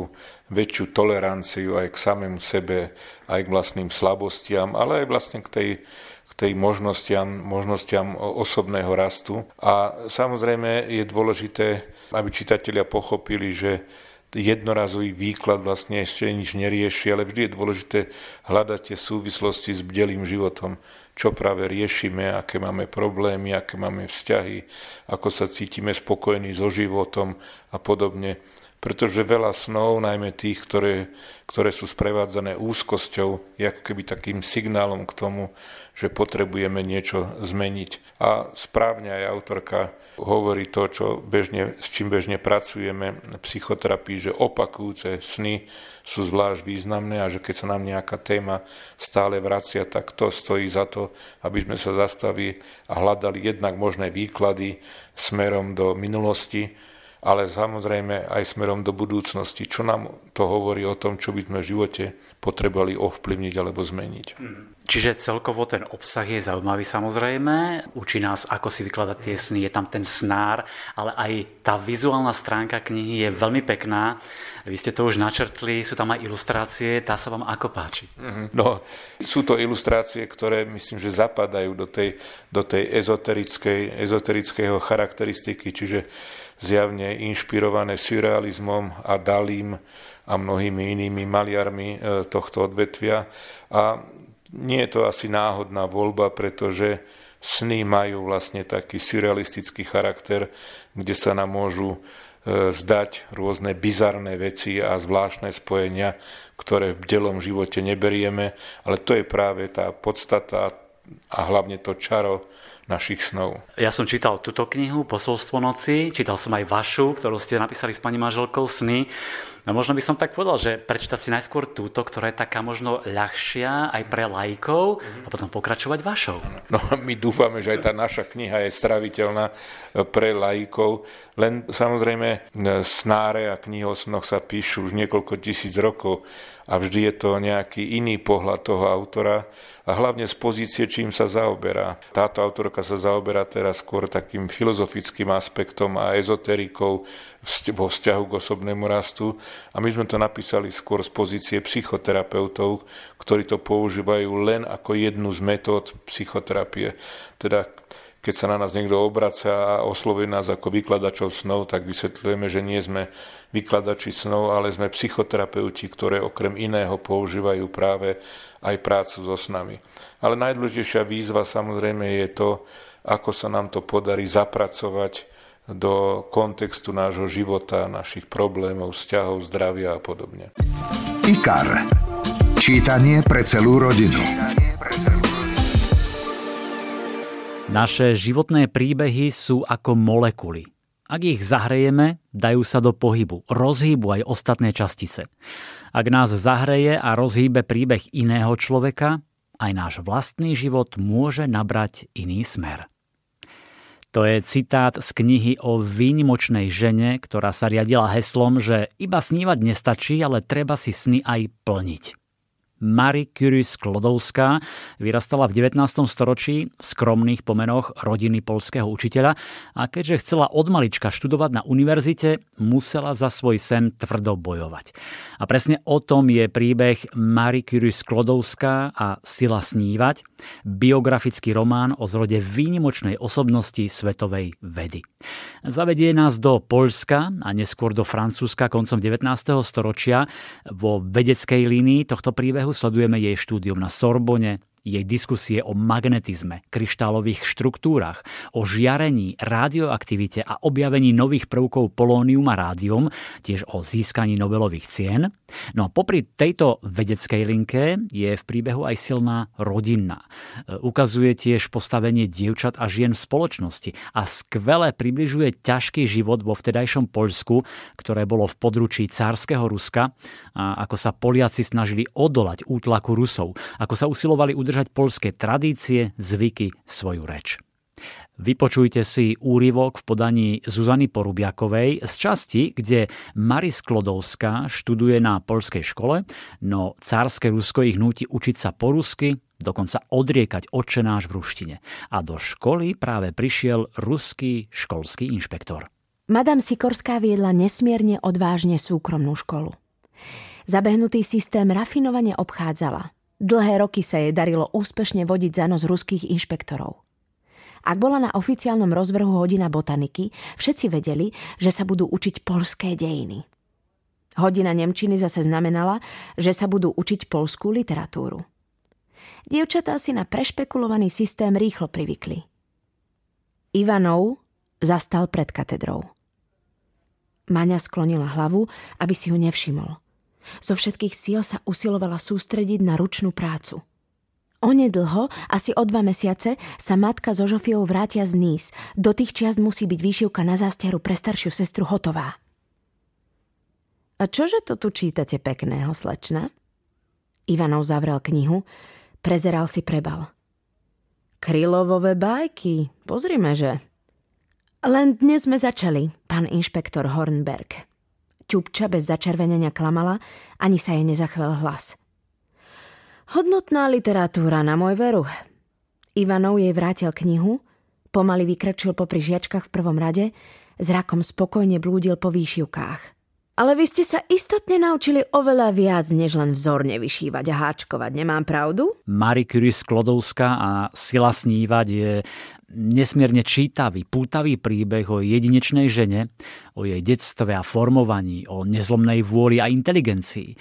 väčšiu toleranciu aj k samému sebe, aj k vlastným slabostiam, ale aj vlastne k tej k tej možnostiam, možnostiam osobného rastu. A samozrejme je dôležité, aby čitatelia pochopili, že jednorazový výklad vlastne ešte nič nerieši, ale vždy je dôležité hľadať tie súvislosti s bdelým životom, čo práve riešime, aké máme problémy, aké máme vzťahy, ako sa cítime spokojní so životom a podobne. Pretože veľa snov, najmä tých, ktoré, ktoré sú sprevádzané úzkosťou, je ako keby takým signálom k tomu, že potrebujeme niečo zmeniť. A správne aj autorka hovorí to, čo bežne, s čím bežne pracujeme v psychoterapii, že opakujúce sny sú zvlášť významné a že keď sa nám nejaká téma stále vracia, tak to stojí za to, aby sme sa zastavili a hľadali jednak možné výklady smerom do minulosti, ale samozrejme aj smerom do budúcnosti. Čo nám to hovorí o tom, čo by sme v živote potrebovali ovplyvniť alebo zmeniť. Čiže celkovo ten obsah je zaujímavý samozrejme. Učí nás, ako si vykladať tie sny. Je tam ten snár, ale aj tá vizuálna stránka knihy je veľmi pekná. Vy ste to už načrtli, sú tam aj ilustrácie. Tá sa vám ako páči? No, sú to ilustrácie, ktoré myslím, že zapadajú do tej, do tej ezoterickej, ezoterického charakteristiky, čiže zjavne inšpirované surrealizmom a Dalím a mnohými inými maliarmi tohto odvetvia. A nie je to asi náhodná voľba, pretože sny majú vlastne taký surrealistický charakter, kde sa nám môžu zdať rôzne bizarné veci a zvláštne spojenia, ktoré v bdelom živote neberieme, ale to je práve tá podstata a hlavne to čaro našich snov. Ja som čítal túto knihu Posolstvo noci, čítal som aj vašu, ktorú ste napísali s pani manželkou Sny. No možno by som tak povedal, že prečítať si najskôr túto, ktorá je taká možno ľahšia aj pre laikov a potom pokračovať vašou. No my dúfame, že aj tá naša kniha je straviteľná pre laikov, len samozrejme snáre a knihy o snoch sa píšu už niekoľko tisíc rokov a vždy je to nejaký iný pohľad toho autora a hlavne z pozície, čím sa zaoberá. Táto autorka sa zaoberá teraz skôr takým filozofickým aspektom a ezoterikou vo vzťahu k osobnému rastu. A my sme to napísali skôr z pozície psychoterapeutov, ktorí to používajú len ako jednu z metód psychoterapie. Teda keď sa na nás niekto obracia a oslovuje nás ako vykladačov snov, tak vysvetľujeme, že nie sme vykladači snov, ale sme psychoterapeuti, ktoré okrem iného používajú práve aj prácu so snami. Ale najdôležitejšia výzva samozrejme je to, ako sa nám to podarí zapracovať do kontextu nášho života, našich problémov, vzťahov, zdravia a podobne. IKAR. Čítanie pre celú rodinu. Naše životné príbehy sú ako molekuly. Ak ich zahrejeme, dajú sa do pohybu, rozhýbu aj ostatné častice. Ak nás zahreje a rozhýbe príbeh iného človeka, aj náš vlastný život môže nabrať iný smer. To je citát z knihy o výnimočnej žene, ktorá sa riadila heslom, že iba snívať nestačí, ale treba si sny aj plniť. Marie Curie Sklodowská vyrastala v devätnástom storočí v skromných pomenoch rodiny poľského učiteľa a keďže chcela od malička študovať na univerzite, musela za svoj sen tvrdo bojovať. A presne o tom je príbeh Marie Curie Sklodowská a Sila snívať, biografický román o zrode výnimočnej osobnosti svetovej vedy. Zavedie nás do Poľska a neskôr do Francúzska koncom devätnásteho storočia. Vo vedeckej línii tohto príbehu sledujeme jej štúdium na Sorbonne, jej diskusie o magnetizme, kryštálových štruktúrach, o žiarení, radioaktivite a objavení nových prvkov polónium a rádium, tiež o získaní Nobelových cien. No a popri tejto vedeckej linke je v príbehu aj silná rodinná. Ukazuje tiež postavenie dievčat a žien v spoločnosti a skvele približuje ťažký život vo vtedajšom Poľsku, ktoré bolo v područí cárskeho Ruska, a ako sa Poliaci snažili odolať útlaku Rusov, ako sa usilovali udržať poľské tradície, zvyky, svoju reč. Vypočujte si úryvok v podaní Zuzany Porubiakovej z časti, kde Mary Sklodowska študuje na poľskej škole, no cárske Rusko ich núti učiť sa po rusky, dokonca odriekať Otčenáš v ruštine. A do školy práve prišiel ruský školský inšpektor. Madame Sikorská viedla nesmierne odvážne súkromnú školu. Zabehnutý systém rafinovane obchádzala. Dlhé roky sa jej darilo úspešne vodiť za nos ruských inšpektorov. Ak bola na oficiálnom rozvrhu hodina botaniky, všetci vedeli, že sa budú učiť poľské dejiny. Hodina nemčiny zase znamenala, že sa budú učiť poľskú literatúru. Dievčatá si na prešpekulovaný systém rýchlo privykli. Ivanov zastal pred katedrou. Maňa sklonila hlavu, aby si ju nevšimol. Zo všetkých síl sa usilovala sústrediť na ručnú prácu. Onedlho, asi o dva mesiace, sa matka so Žofiou vrátia z Níz. Do tých čiast musí byť výšivka na zástiaru pre staršiu sestru hotová. A čože to tu čítate pekného, slečna? Ivanov zavrel knihu, prezeral si prebal. Krylovové bajky, pozrime, že... Len dnes sme začali, pán inšpektor Hornberg. Ťupča bez začervenenia klamala, ani sa jej nezachvel hlas. Hodnotná literatúra na môj veru. Ivanov jej vrátil knihu, pomaly vykrčil popri žiačkách v prvom rade, zrakom spokojne blúdil po výšivkách. Ale vy ste sa istotne naučili oveľa viac, než len vzorne vyšívať a háčkovať. Nemám pravdu? Marie Curie Sklodowska a Sila snívať je nesmierne čítavý, pútavý príbeh o jedinečnej žene, o jej detstve a formovaní, o nezlomnej vôli a inteligencii,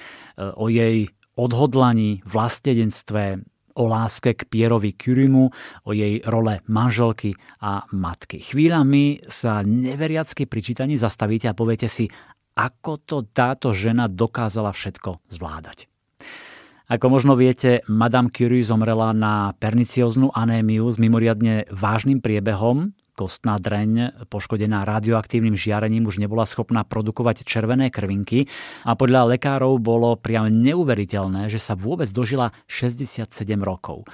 o jej odhodlaní, vlastedenstve, o láske k Pierovi Curiemu, o jej role manželky a matky. Chvíľami sa neveriacky pri čítaní zastavíte a poviete si, ako to táto žena dokázala všetko zvládať. Ako možno viete, Madame Curie zomrela na pernicióznu anémiu s mimoriadne vážnym priebehom. Kostná dreň, poškodená radioaktívnym žiarením, už nebola schopná produkovať červené krvinky a podľa lekárov bolo priam neuveriteľné, že sa vôbec dožila šesťdesiatsedem rokov.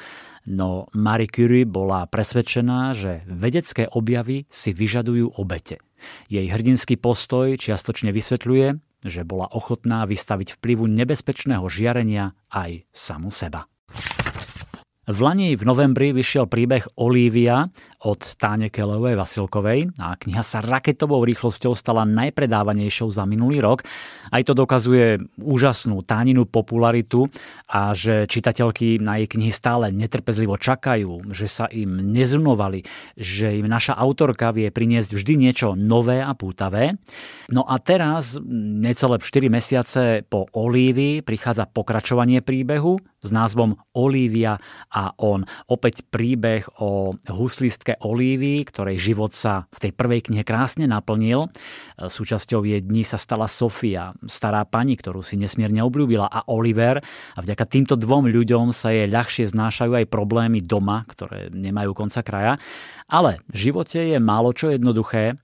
No Marie Curie bola presvedčená, že vedecké objavy si vyžadujú obete. Jej hrdinský postoj čiastočne vysvetľuje, že bola ochotná vystaviť vplyvu nebezpečného žiarenia aj samu seba. V Lani v novembri vyšiel príbeh Olivia od Táne Kellerovej Vasilkovej a kniha sa raketovou rýchlosťou stala najpredávanejšou za minulý rok. Aj to dokazuje úžasnú Táninu popularitu a že čitateľky na jej knihy stále netrpezlivo čakajú, že sa im nezunovali, že im naša autorka vie priniesť vždy niečo nové a pútavé. No a teraz, necelé štyri mesiace po Olívii, prichádza pokračovanie príbehu s názvom Olivia a on. Opäť príbeh o huslistke Olívii, ktorej život sa v tej prvej knihe krásne naplnil. Súčasťou jej dní sa stala Sofia, stará pani, ktorú si nesmierne obľúbila, a Oliver. A vďaka týmto dvom ľuďom sa jej ľahšie znášajú aj problémy doma, ktoré nemajú konca kraja. Ale v živote je málo čo jednoduché.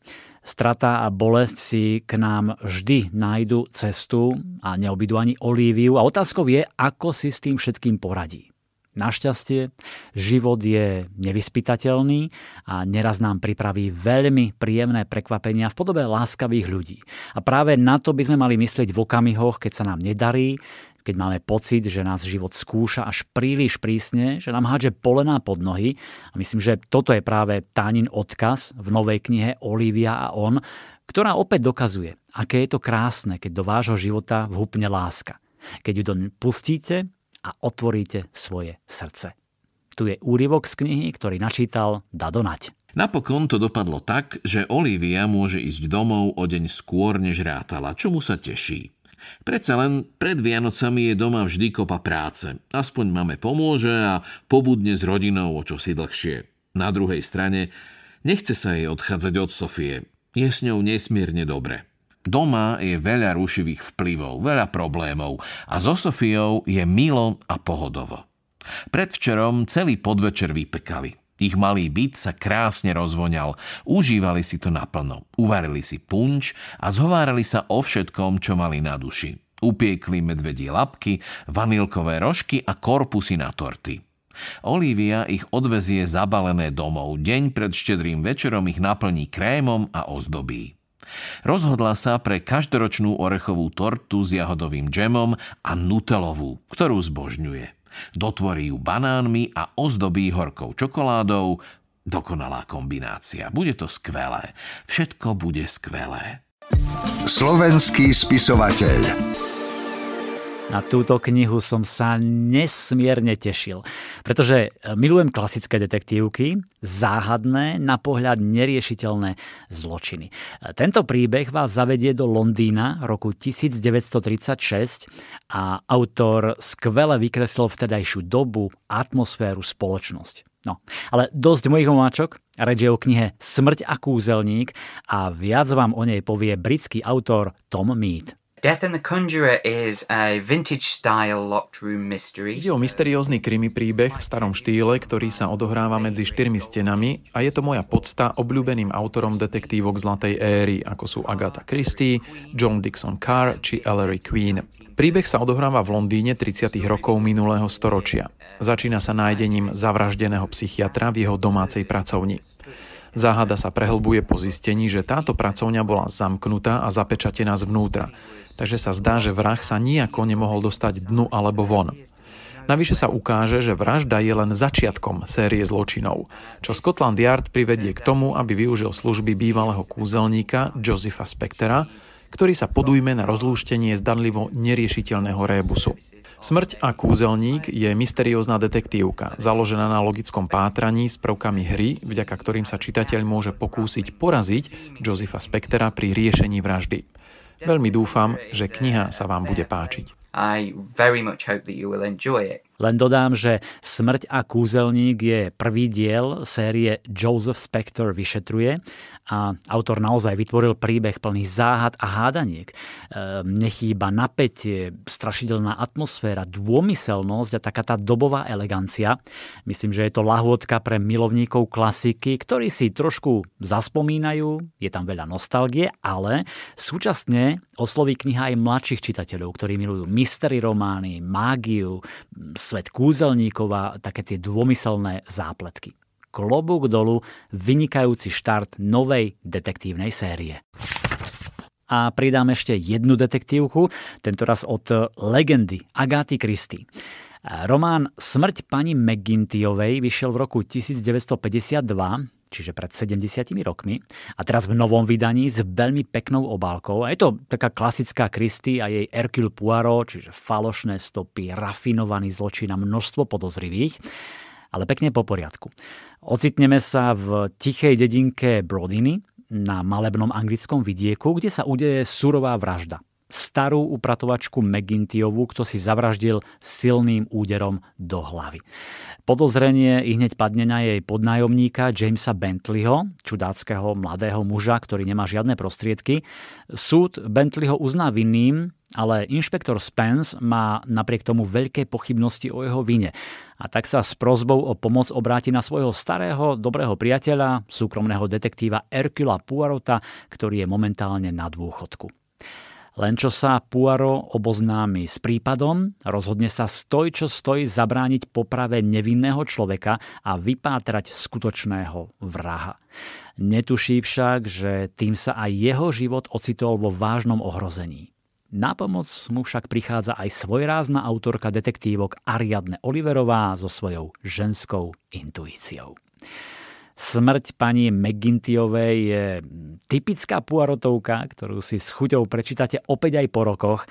Strata a bolesť si k nám vždy nájdu cestu a neobídu ani Olíviu. A otázkou je, ako si s tým všetkým poradí. Našťastie, život je nevyspytateľný a neraz nám pripraví veľmi príjemné prekvapenia v podobe láskavých ľudí. A práve na to by sme mali myslieť v okamihoch, keď sa nám nedarí, keď máme pocit, že nás život skúša až príliš prísne, že nám hádže polená pod nohy. A myslím, že toto je práve Tánin odkaz v novej knihe Olivia a on, ktorá opäť dokazuje, aké je to krásne, keď do vášho života vhupne láska. Keď ju doň pustíte a otvoríte svoje srdce. Tu je úryvok z knihy, ktorý načítal Dado Nať. Napokon to dopadlo tak, že Olivia môže ísť domov o deň skôr, než rátala, čomu sa teší. Predsa len pred Vianocami je doma vždy kopa práce. Aspoň mame pomôže a pobudne s rodinou o čosi dlhšie. Na druhej strane, nechce sa jej odchádzať od Sofie. Je s ňou nesmierne dobre. Doma je veľa rušivých vplyvov, veľa problémov a so Sofiou je milo a pohodovo. Predvčerom celý podvečer vypekali. Ich malý byt sa krásne rozvoňal, užívali si to naplno. Uvarili si punč a zhovárali sa o všetkom, čo mali na duši. Upiekli medvedie labky, vanilkové rožky a korpusy na torty. Olivia ich odvezie zabalené domov, deň pred štedrým večerom ich naplní krémom a ozdobí. Rozhodla sa pre každoročnú orechovú tortu s jahodovým džemom a nutelovú, ktorú zbožňuje. Dotvorí ju banánmi a ozdobí horkou čokoládou. Dokonalá kombinácia. Bude to skvelé. Všetko bude skvelé. Slovenský spisovateľ. Na túto knihu som sa nesmierne tešil, pretože milujem klasické detektívky, záhadné, na pohľad neriešiteľné zločiny. Tento príbeh vás zavedie do Londýna roku devätnásť tridsaťšesť a autor skvele vykreslil vtedajšiu dobu, atmosféru, spoločnosť. No, ale dosť mojich omáčok, reč je o knihe Smrť a kúzelník a viac vám o nej povie britský autor Tom Mead. Death and the Conjurer is a vintage-style locked room mystery. Ide o mysteriózny krimi príbeh v starom štýle, ktorý sa odohráva medzi štyrmi stenami a je to moja podsta obľúbeným autorom detektívok zlatej éry, ako sú Agatha Christie, John Dixon Carr či Ellery Queen. Príbeh sa odohráva v Londýne tridsiatych rokov minulého storočia. Začína sa nájdením zavraždeného psychiatra v jeho domácej pracovni. Záhada sa prehlbuje po zistení, že táto pracovňa bola zamknutá a zapečatená zvnútra, takže sa zdá, že vrah sa nijako nemohol dostať dnu alebo von. Navyše sa ukáže, že vražda je len začiatkom série zločinov, čo Scotland Yard privedie k tomu, aby využil služby bývalého kúzelníka Josepha Spectora, ktorý sa podujme na rozlúštenie zdanlivo neriešiteľného rébusu. Smrť a kúzelník je mysteriózna detektívka, založená na logickom pátraní s prvkami hry, vďaka ktorým sa čitateľ môže pokúsiť poraziť Josepha Spectora pri riešení vraždy. Veľmi dúfam, že kniha sa vám bude páčiť. I very much hope that you will enjoy it. Len dodám, že Smrť a kúzelník je prvý diel série Joseph Spector vyšetruje a autor naozaj vytvoril príbeh plný záhad a hádaniek. Ehm, nechýba napätie, strašidelná atmosféra, dômyselnosť a taká tá dobová elegancia. Myslím, že je to lahôdka pre milovníkov klasiky, ktorí si trošku zaspomínajú, je tam veľa nostalgie, ale súčasne osloví kniha aj mladších čitateľov, ktorí milujú mystery romány, mágiu, svet kúzelníkov a také tie dômyselné zápletky. Klobúk dolu, vynikajúci štart novej detektívnej série. A pridám ešte jednu detektívku, tentoraz od legendy Agathy Christie. Román Smrť pani Megintyovej vyšiel v roku devätnásť päťdesiatdva, čiže pred sedemdesiatimi rokmi a teraz v novom vydaní s veľmi peknou obálkou. A je to taká klasická Christie a jej Hercule Poirot, čiže falošné stopy, rafinovaný zločin a množstvo podozrivých, ale pekne po poriadku. Ocitneme sa v tichej dedinke Brodiny na malebnom anglickom vidieku, kde sa udeje surová vražda. Starú upratovačku Megintyovú, kto si zavraždil silným úderom do hlavy. Podozrenie ihneď padne na jej podnájomníka Jamesa Bentleyho, čudáckého mladého muža, ktorý nemá žiadne prostriedky. Súd Bentleyho uzná vinným, ale inšpektor Spence má napriek tomu veľké pochybnosti o jeho vine. A tak sa s prosbou o pomoc obráti na svojho starého, dobrého priateľa, súkromného detektíva Hercula Poirota, ktorý je momentálne na dôchodku. Len čo sa Poirot oboznámi s prípadom, rozhodne sa stoj čo stojí zabrániť poprave nevinného človeka a vypátrať skutočného vraha. Netuší však, že tým sa aj jeho život ocitol vo vážnom ohrození. Na pomoc mu však prichádza aj svojrázna autorka detektívok Ariadne Oliverová so svojou ženskou intuíciou. Smrť pani Megintyovej je typická Poirotovka, ktorú si s chuťou prečítate opäť aj po rokoch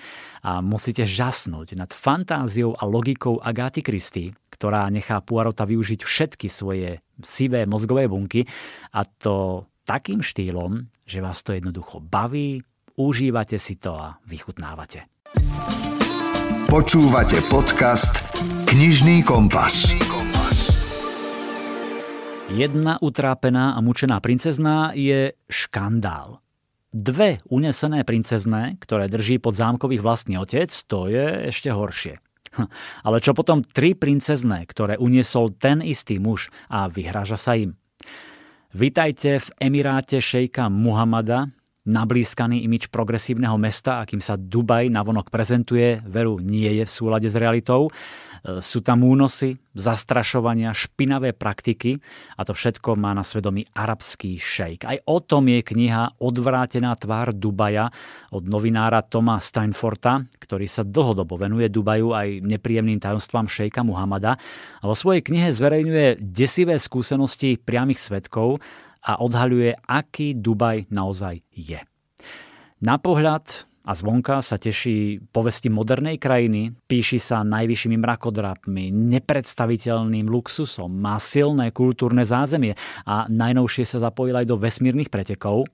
a musíte žasnúť nad fantáziou a logikou Agathy Christie, ktorá nechá Poirota využiť všetky svoje sivé mozgové bunky a to takým štýlom, že vás to jednoducho baví, užívate si to a vychutnávate. Počúvate podcast Knižný kompas. Jedna utrápená a mučená princezná je škandál. Dve unesené princezné, ktoré drží pod zámkových vlastný otec, to je ešte horšie. Ale čo potom tri princezné, ktoré uniesol ten istý muž a vyhráža sa im? Vitajte v emiráte šejka Muhamada. Nablískaný imič progresívneho mesta, akým sa Dubaj navonok prezentuje, veru nie je v súlade s realitou. Sú tam únosy, zastrašovania, špinavé praktiky a to všetko má na svedomí arabský šejk. Aj o tom je kniha Odvrátená tvár Dubaja od novinára Toma Steinforta, ktorý sa dlhodobo venuje Dubaju aj nepríjemným tajomstvám šejka Muhamada. A vo svojej knihe zverejňuje desivé skúsenosti priamych svedkov a odhaľuje, aký Dubaj naozaj je. Na pohľad a zvonka sa teší povesti modernej krajiny, píši sa najvyššími mrakodrapmi, nepredstaviteľným luxusom, má silné kultúrne zázemie a najnovšie sa zapojil aj do vesmírnych pretekov.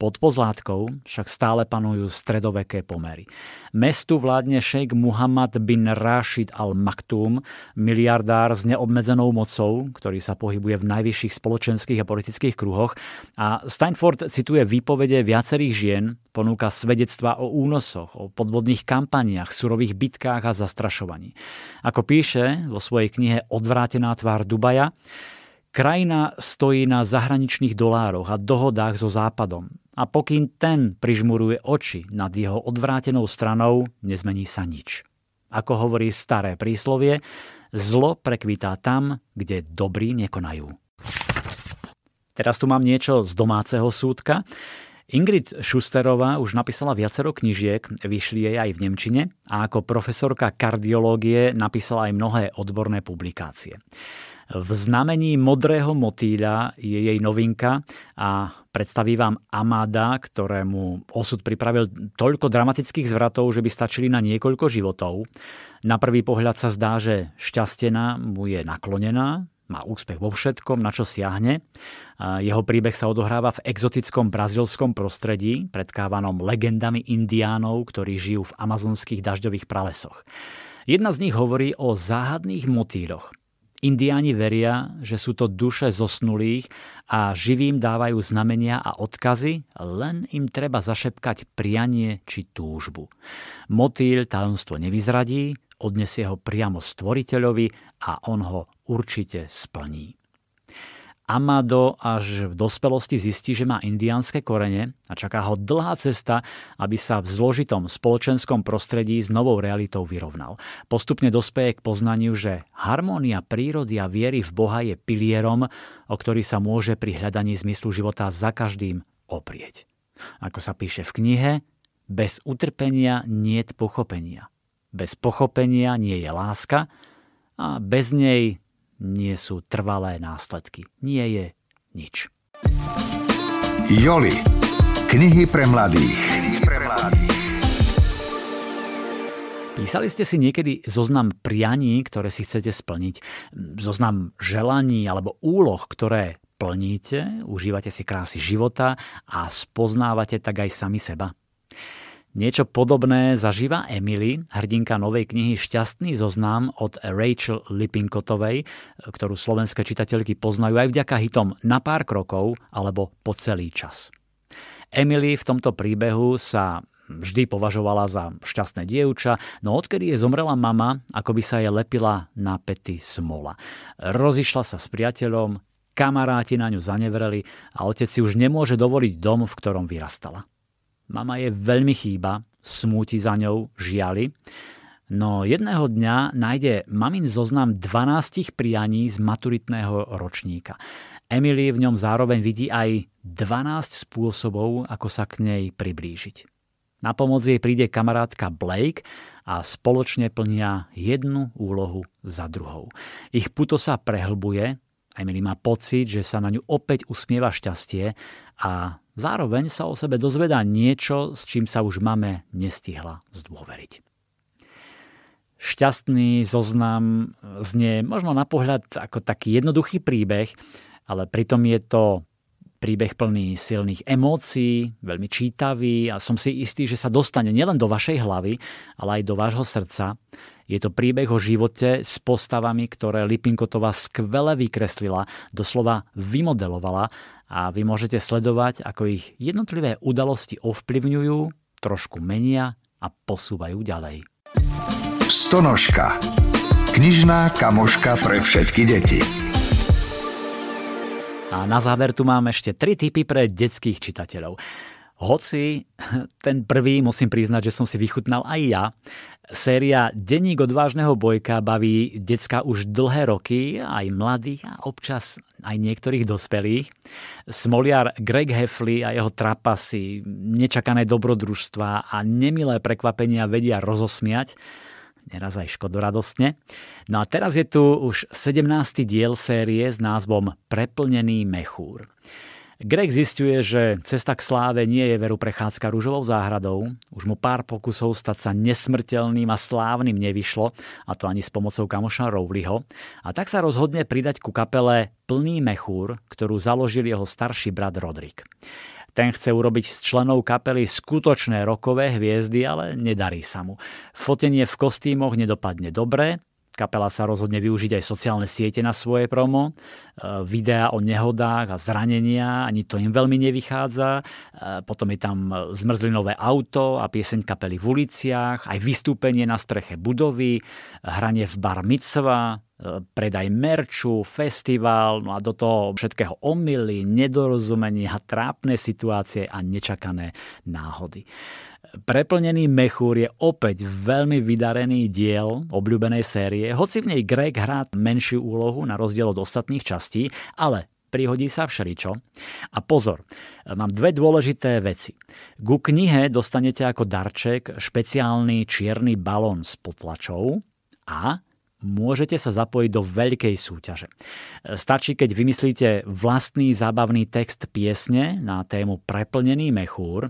Pod pozlátkou však stále panujú stredoveké pomery. Mestu vládne šejk Muhammad bin Rashid al-Maktum, miliardár s neobmedzenou mocou, ktorý sa pohybuje v najvyšších spoločenských a politických kruhoch. A Steinfort cituje výpovede viacerých žien, ponúka svedectva o únosoch, o podvodných kampaniách, surových bitkách a zastrašovaní. Ako píše vo svojej knihe Odvrátená tvár Dubaja, krajina stojí na zahraničných dolároch a dohodách so Západom a pokým ten prižmuruje oči nad jeho odvrátenou stranou, nezmení sa nič. Ako hovorí staré príslovie, zlo prekvitá tam, kde dobrí nekonajú. Teraz tu mám niečo z domáceho súdka. Ingrid Šusterová už napísala viacero knižiek, vyšli jej aj v nemčine a ako profesorka kardiológie napísala aj mnohé odborné publikácie. V znamení modrého motýľa je jej novinka a predstaví vám Amada, ktorému osud pripravil toľko dramatických zvratov, že by stačili na niekoľko životov. Na prvý pohľad sa zdá, že šťastená mu je naklonená, má úspech vo všetkom, na čo siahne. Jeho príbeh sa odohráva v exotickom brazilskom prostredí, predkávanom legendami indiánov, ktorí žijú v amazonských dažďových pralesoch. Jedna z nich hovorí o záhadných motýľoch. Indiáni veria, že sú to duše zosnulých a živým dávajú znamenia a odkazy, len im treba zašepkať prianie či túžbu. Motýľ tajomstvo nevyzradí, odnesie ho priamo stvoriteľovi a on ho určite splní. Amado až v dospelosti zistí, že má indiánske korene a čaká ho dlhá cesta, aby sa v zložitom spoločenskom prostredí s novou realitou vyrovnal. Postupne dospeje k poznaniu, že harmónia prírody a viery v Boha je pilierom, o ktorý sa môže pri hľadaní zmyslu života za každým oprieť. Ako sa píše v knihe, bez utrpenia niet pochopenia. Bez pochopenia nie je láska a bez nej nie sú trvalé následky. Nie je nič. Joli. Knihy pre mladých. Písali ste si niekedy zoznam prianí, ktoré si chcete splniť? Zoznam želaní alebo úloh, ktoré plníte? Užívate si krásy života a spoznávate tak aj sami seba? Niečo podobné zažíva Emily, hrdinka novej knihy Šťastný zoznam od Rachel Lipinkotovej, ktorú slovenské čitatelky poznajú aj vďaka hitom Na pár krokov alebo Po celý čas. Emily v tomto príbehu sa vždy považovala za šťastné dievča, no odkedy jej zomrela mama, ako by sa jej lepila na pety smola. Rozišla sa s priateľom, kamaráti na ňu zanevreli a otec si už nemôže dovoliť dom, v ktorom vyrastala. Mama je veľmi chýba, smúti za ňou, žiali. No jedného dňa nájde mamin zoznam dvanástich prianí z maturitného ročníka. Emily v ňom zároveň vidí aj dvanásť spôsobov, ako sa k nej priblížiť. Na pomoc jej príde kamarátka Blake a spoločne plnia jednu úlohu za druhou. Ich puto sa prehlbuje, Emily má pocit, že sa na ňu opäť usmieva šťastie a zároveň sa o sebe dozvedá niečo, s čím sa už mame nestihla zdôveriť. Šťastný zoznam znie možno na pohľad ako taký jednoduchý príbeh, ale pritom je to príbeh plný silných emócií, veľmi čítavý a som si istý, že sa dostane nielen do vašej hlavy, ale aj do vášho srdca. Je to príbeh o živote s postavami, ktoré Lipinkotová skvele vykreslila, doslova vymodelovala a vy môžete sledovať, ako ich jednotlivé udalosti ovplyvňujú, trošku menia a posúvajú ďalej. Stonožka. Knižná kamoška pre všetky deti. A na záver tu mám ešte tri tipy pre detských čitateľov. Hoci ten prvý, musím priznať, že som si vychutnal aj ja. Séria Denník odvážneho bojka baví decka už dlhé roky, aj mladých a občas aj niektorých dospelých. Smoliar Greg Heffley a jeho trapasy, nečakané dobrodružstva a nemilé prekvapenia vedia rozosmiať. Neraz aj škodoradostne. No a teraz je tu už sedemnásty diel série s názvom Preplnený mechúr. Greg zisťuje, že cesta k sláve nie je veru prechádzka rúžovou záhradou. Už mu pár pokusov stať sa nesmrteľným a slávnym nevyšlo, a to ani s pomocou kamoša Rowleyho. A tak sa rozhodne pridať ku kapele Plný mechúr, ktorú založil jeho starší brat Rodrik. Ten chce urobiť z členov kapely skutočné rockové hviezdy, ale nedarí sa mu. Fotenie v kostýmoch nedopadne dobre. Kapela sa rozhodne využiť aj sociálne siete na svoje promo. Videá o nehodách a zranenia, ani to im veľmi nevychádza. Potom je tam zmrzlinové auto a pieseň kapely v uliciach, aj vystúpenie na streche budovy, hranie v bar micva, predaj merču, festival, no a do toho všetkého omyly, nedorozumenia, trápne situácie a nečakané náhody. Preplnený mechúr je opäť veľmi vydarený diel obľúbenej série, hoci v nej Greg hrá menšiu úlohu na rozdiel od ostatných častí, ale prihodí sa všeličo. A pozor, mám dve dôležité veci. Ku knihe dostanete ako darček špeciálny čierny balón s potlačou a môžete sa zapojiť do veľkej súťaže. Stačí, keď vymyslíte vlastný zábavný text piesne na tému Preplnený mechúr.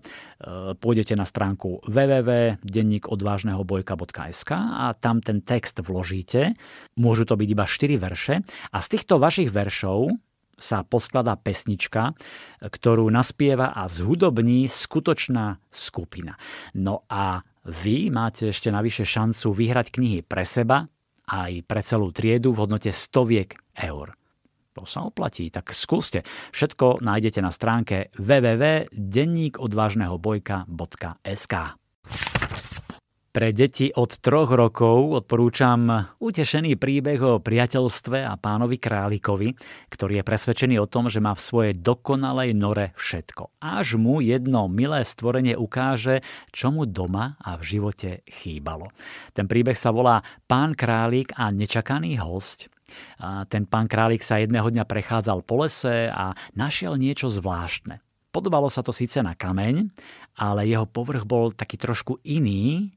Pôjdete na stránku w w w bodka denník odvážneho bojka bodka es ka a tam ten text vložíte. Môžu to byť iba štyri verše a z týchto vašich veršov sa poskladá pesnička, ktorú naspieva a zhudobní skutočná skupina. No a vy máte ešte navyše šancu vyhrať knihy pre seba, aj pre celú triedu v hodnote stoviek eur. To sa oplatí, tak skúste. Všetko nájdete na stránke w w w bodka denník odvážneho bojka bodka es ka. Pre deti od troch rokov odporúčam utešený príbeh o priateľstve a pánovi králikovi, ktorý je presvedčený o tom, že má v svojej dokonalej nore všetko. Až mu jedno milé stvorenie ukáže, čo mu doma a v živote chýbalo. Ten príbeh sa volá Pán králik a nečakaný hosť. A ten pán králik sa jedného dňa prechádzal po lese a našiel niečo zvláštne. Podobalo sa to síce na kameň, ale jeho povrch bol taký trošku iný.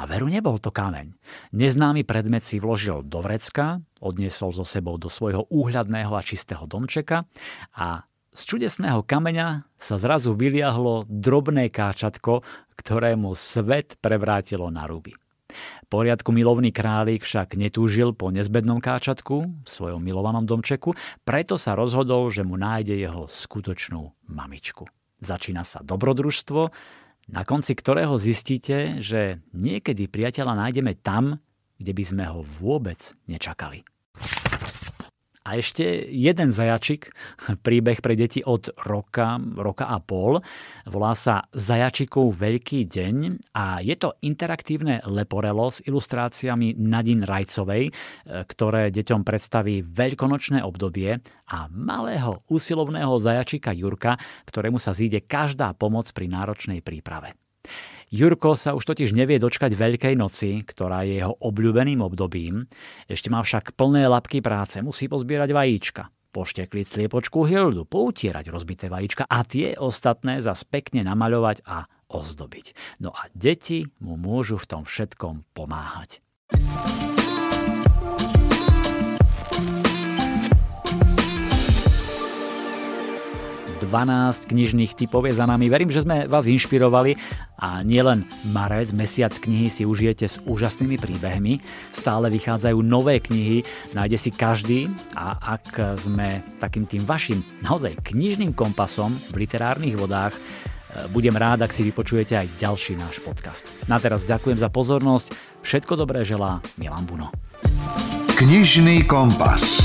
A veru nebol to kameň. Neznámy predmet si vložil do vrecka, odniesol so sebou do svojho úhľadného a čistého domčeka a z čudesného kameňa sa zrazu vyliahlo drobné káčatko, ktorému svet prevrátilo na ruby. Poriadku milovný králik však netúžil po nezbednom káčatku v svojom milovanom domčeku, preto sa rozhodol, že mu nájde jeho skutočnú mamičku. Začína sa dobrodružstvo, na konci ktorého zistíte, že niekedy priateľa nájdeme tam, kde by sme ho vôbec nečakali. A ešte jeden zajačik, príbeh pre deti od roka, roka a pol. Volá sa Zajačikov veľký deň a je to interaktívne leporelo s ilustráciami Nadine Rajcovej, ktoré deťom predstaví veľkonočné obdobie a malého usilovného zajačika Jurka, ktorému sa zíde každá pomoc pri náročnej príprave. Jurko sa už totiž nevie dočkať Veľkej noci, ktorá je jeho obľúbeným obdobím. Ešte má však plné labky práce, musí pozbierať vajíčka, poštekliť sliepočku Hildu, poutierať rozbité vajíčka a tie ostatné zas pekne namaľovať a ozdobiť. No a deti mu môžu v tom všetkom pomáhať. dvanásť knižných typov je za nami. Verím, že sme vás inšpirovali a nielen marec, mesiac knihy si užijete s úžasnými príbehmi. Stále vychádzajú nové knihy, nájde si každý, a ak sme takým tým vašim naozaj knižným kompasom v literárnych vodách, budem rád, ak si vypočujete aj ďalší náš podcast. Na teraz ďakujem za pozornosť. Všetko dobré želá Milan Buno. Knižný kompas.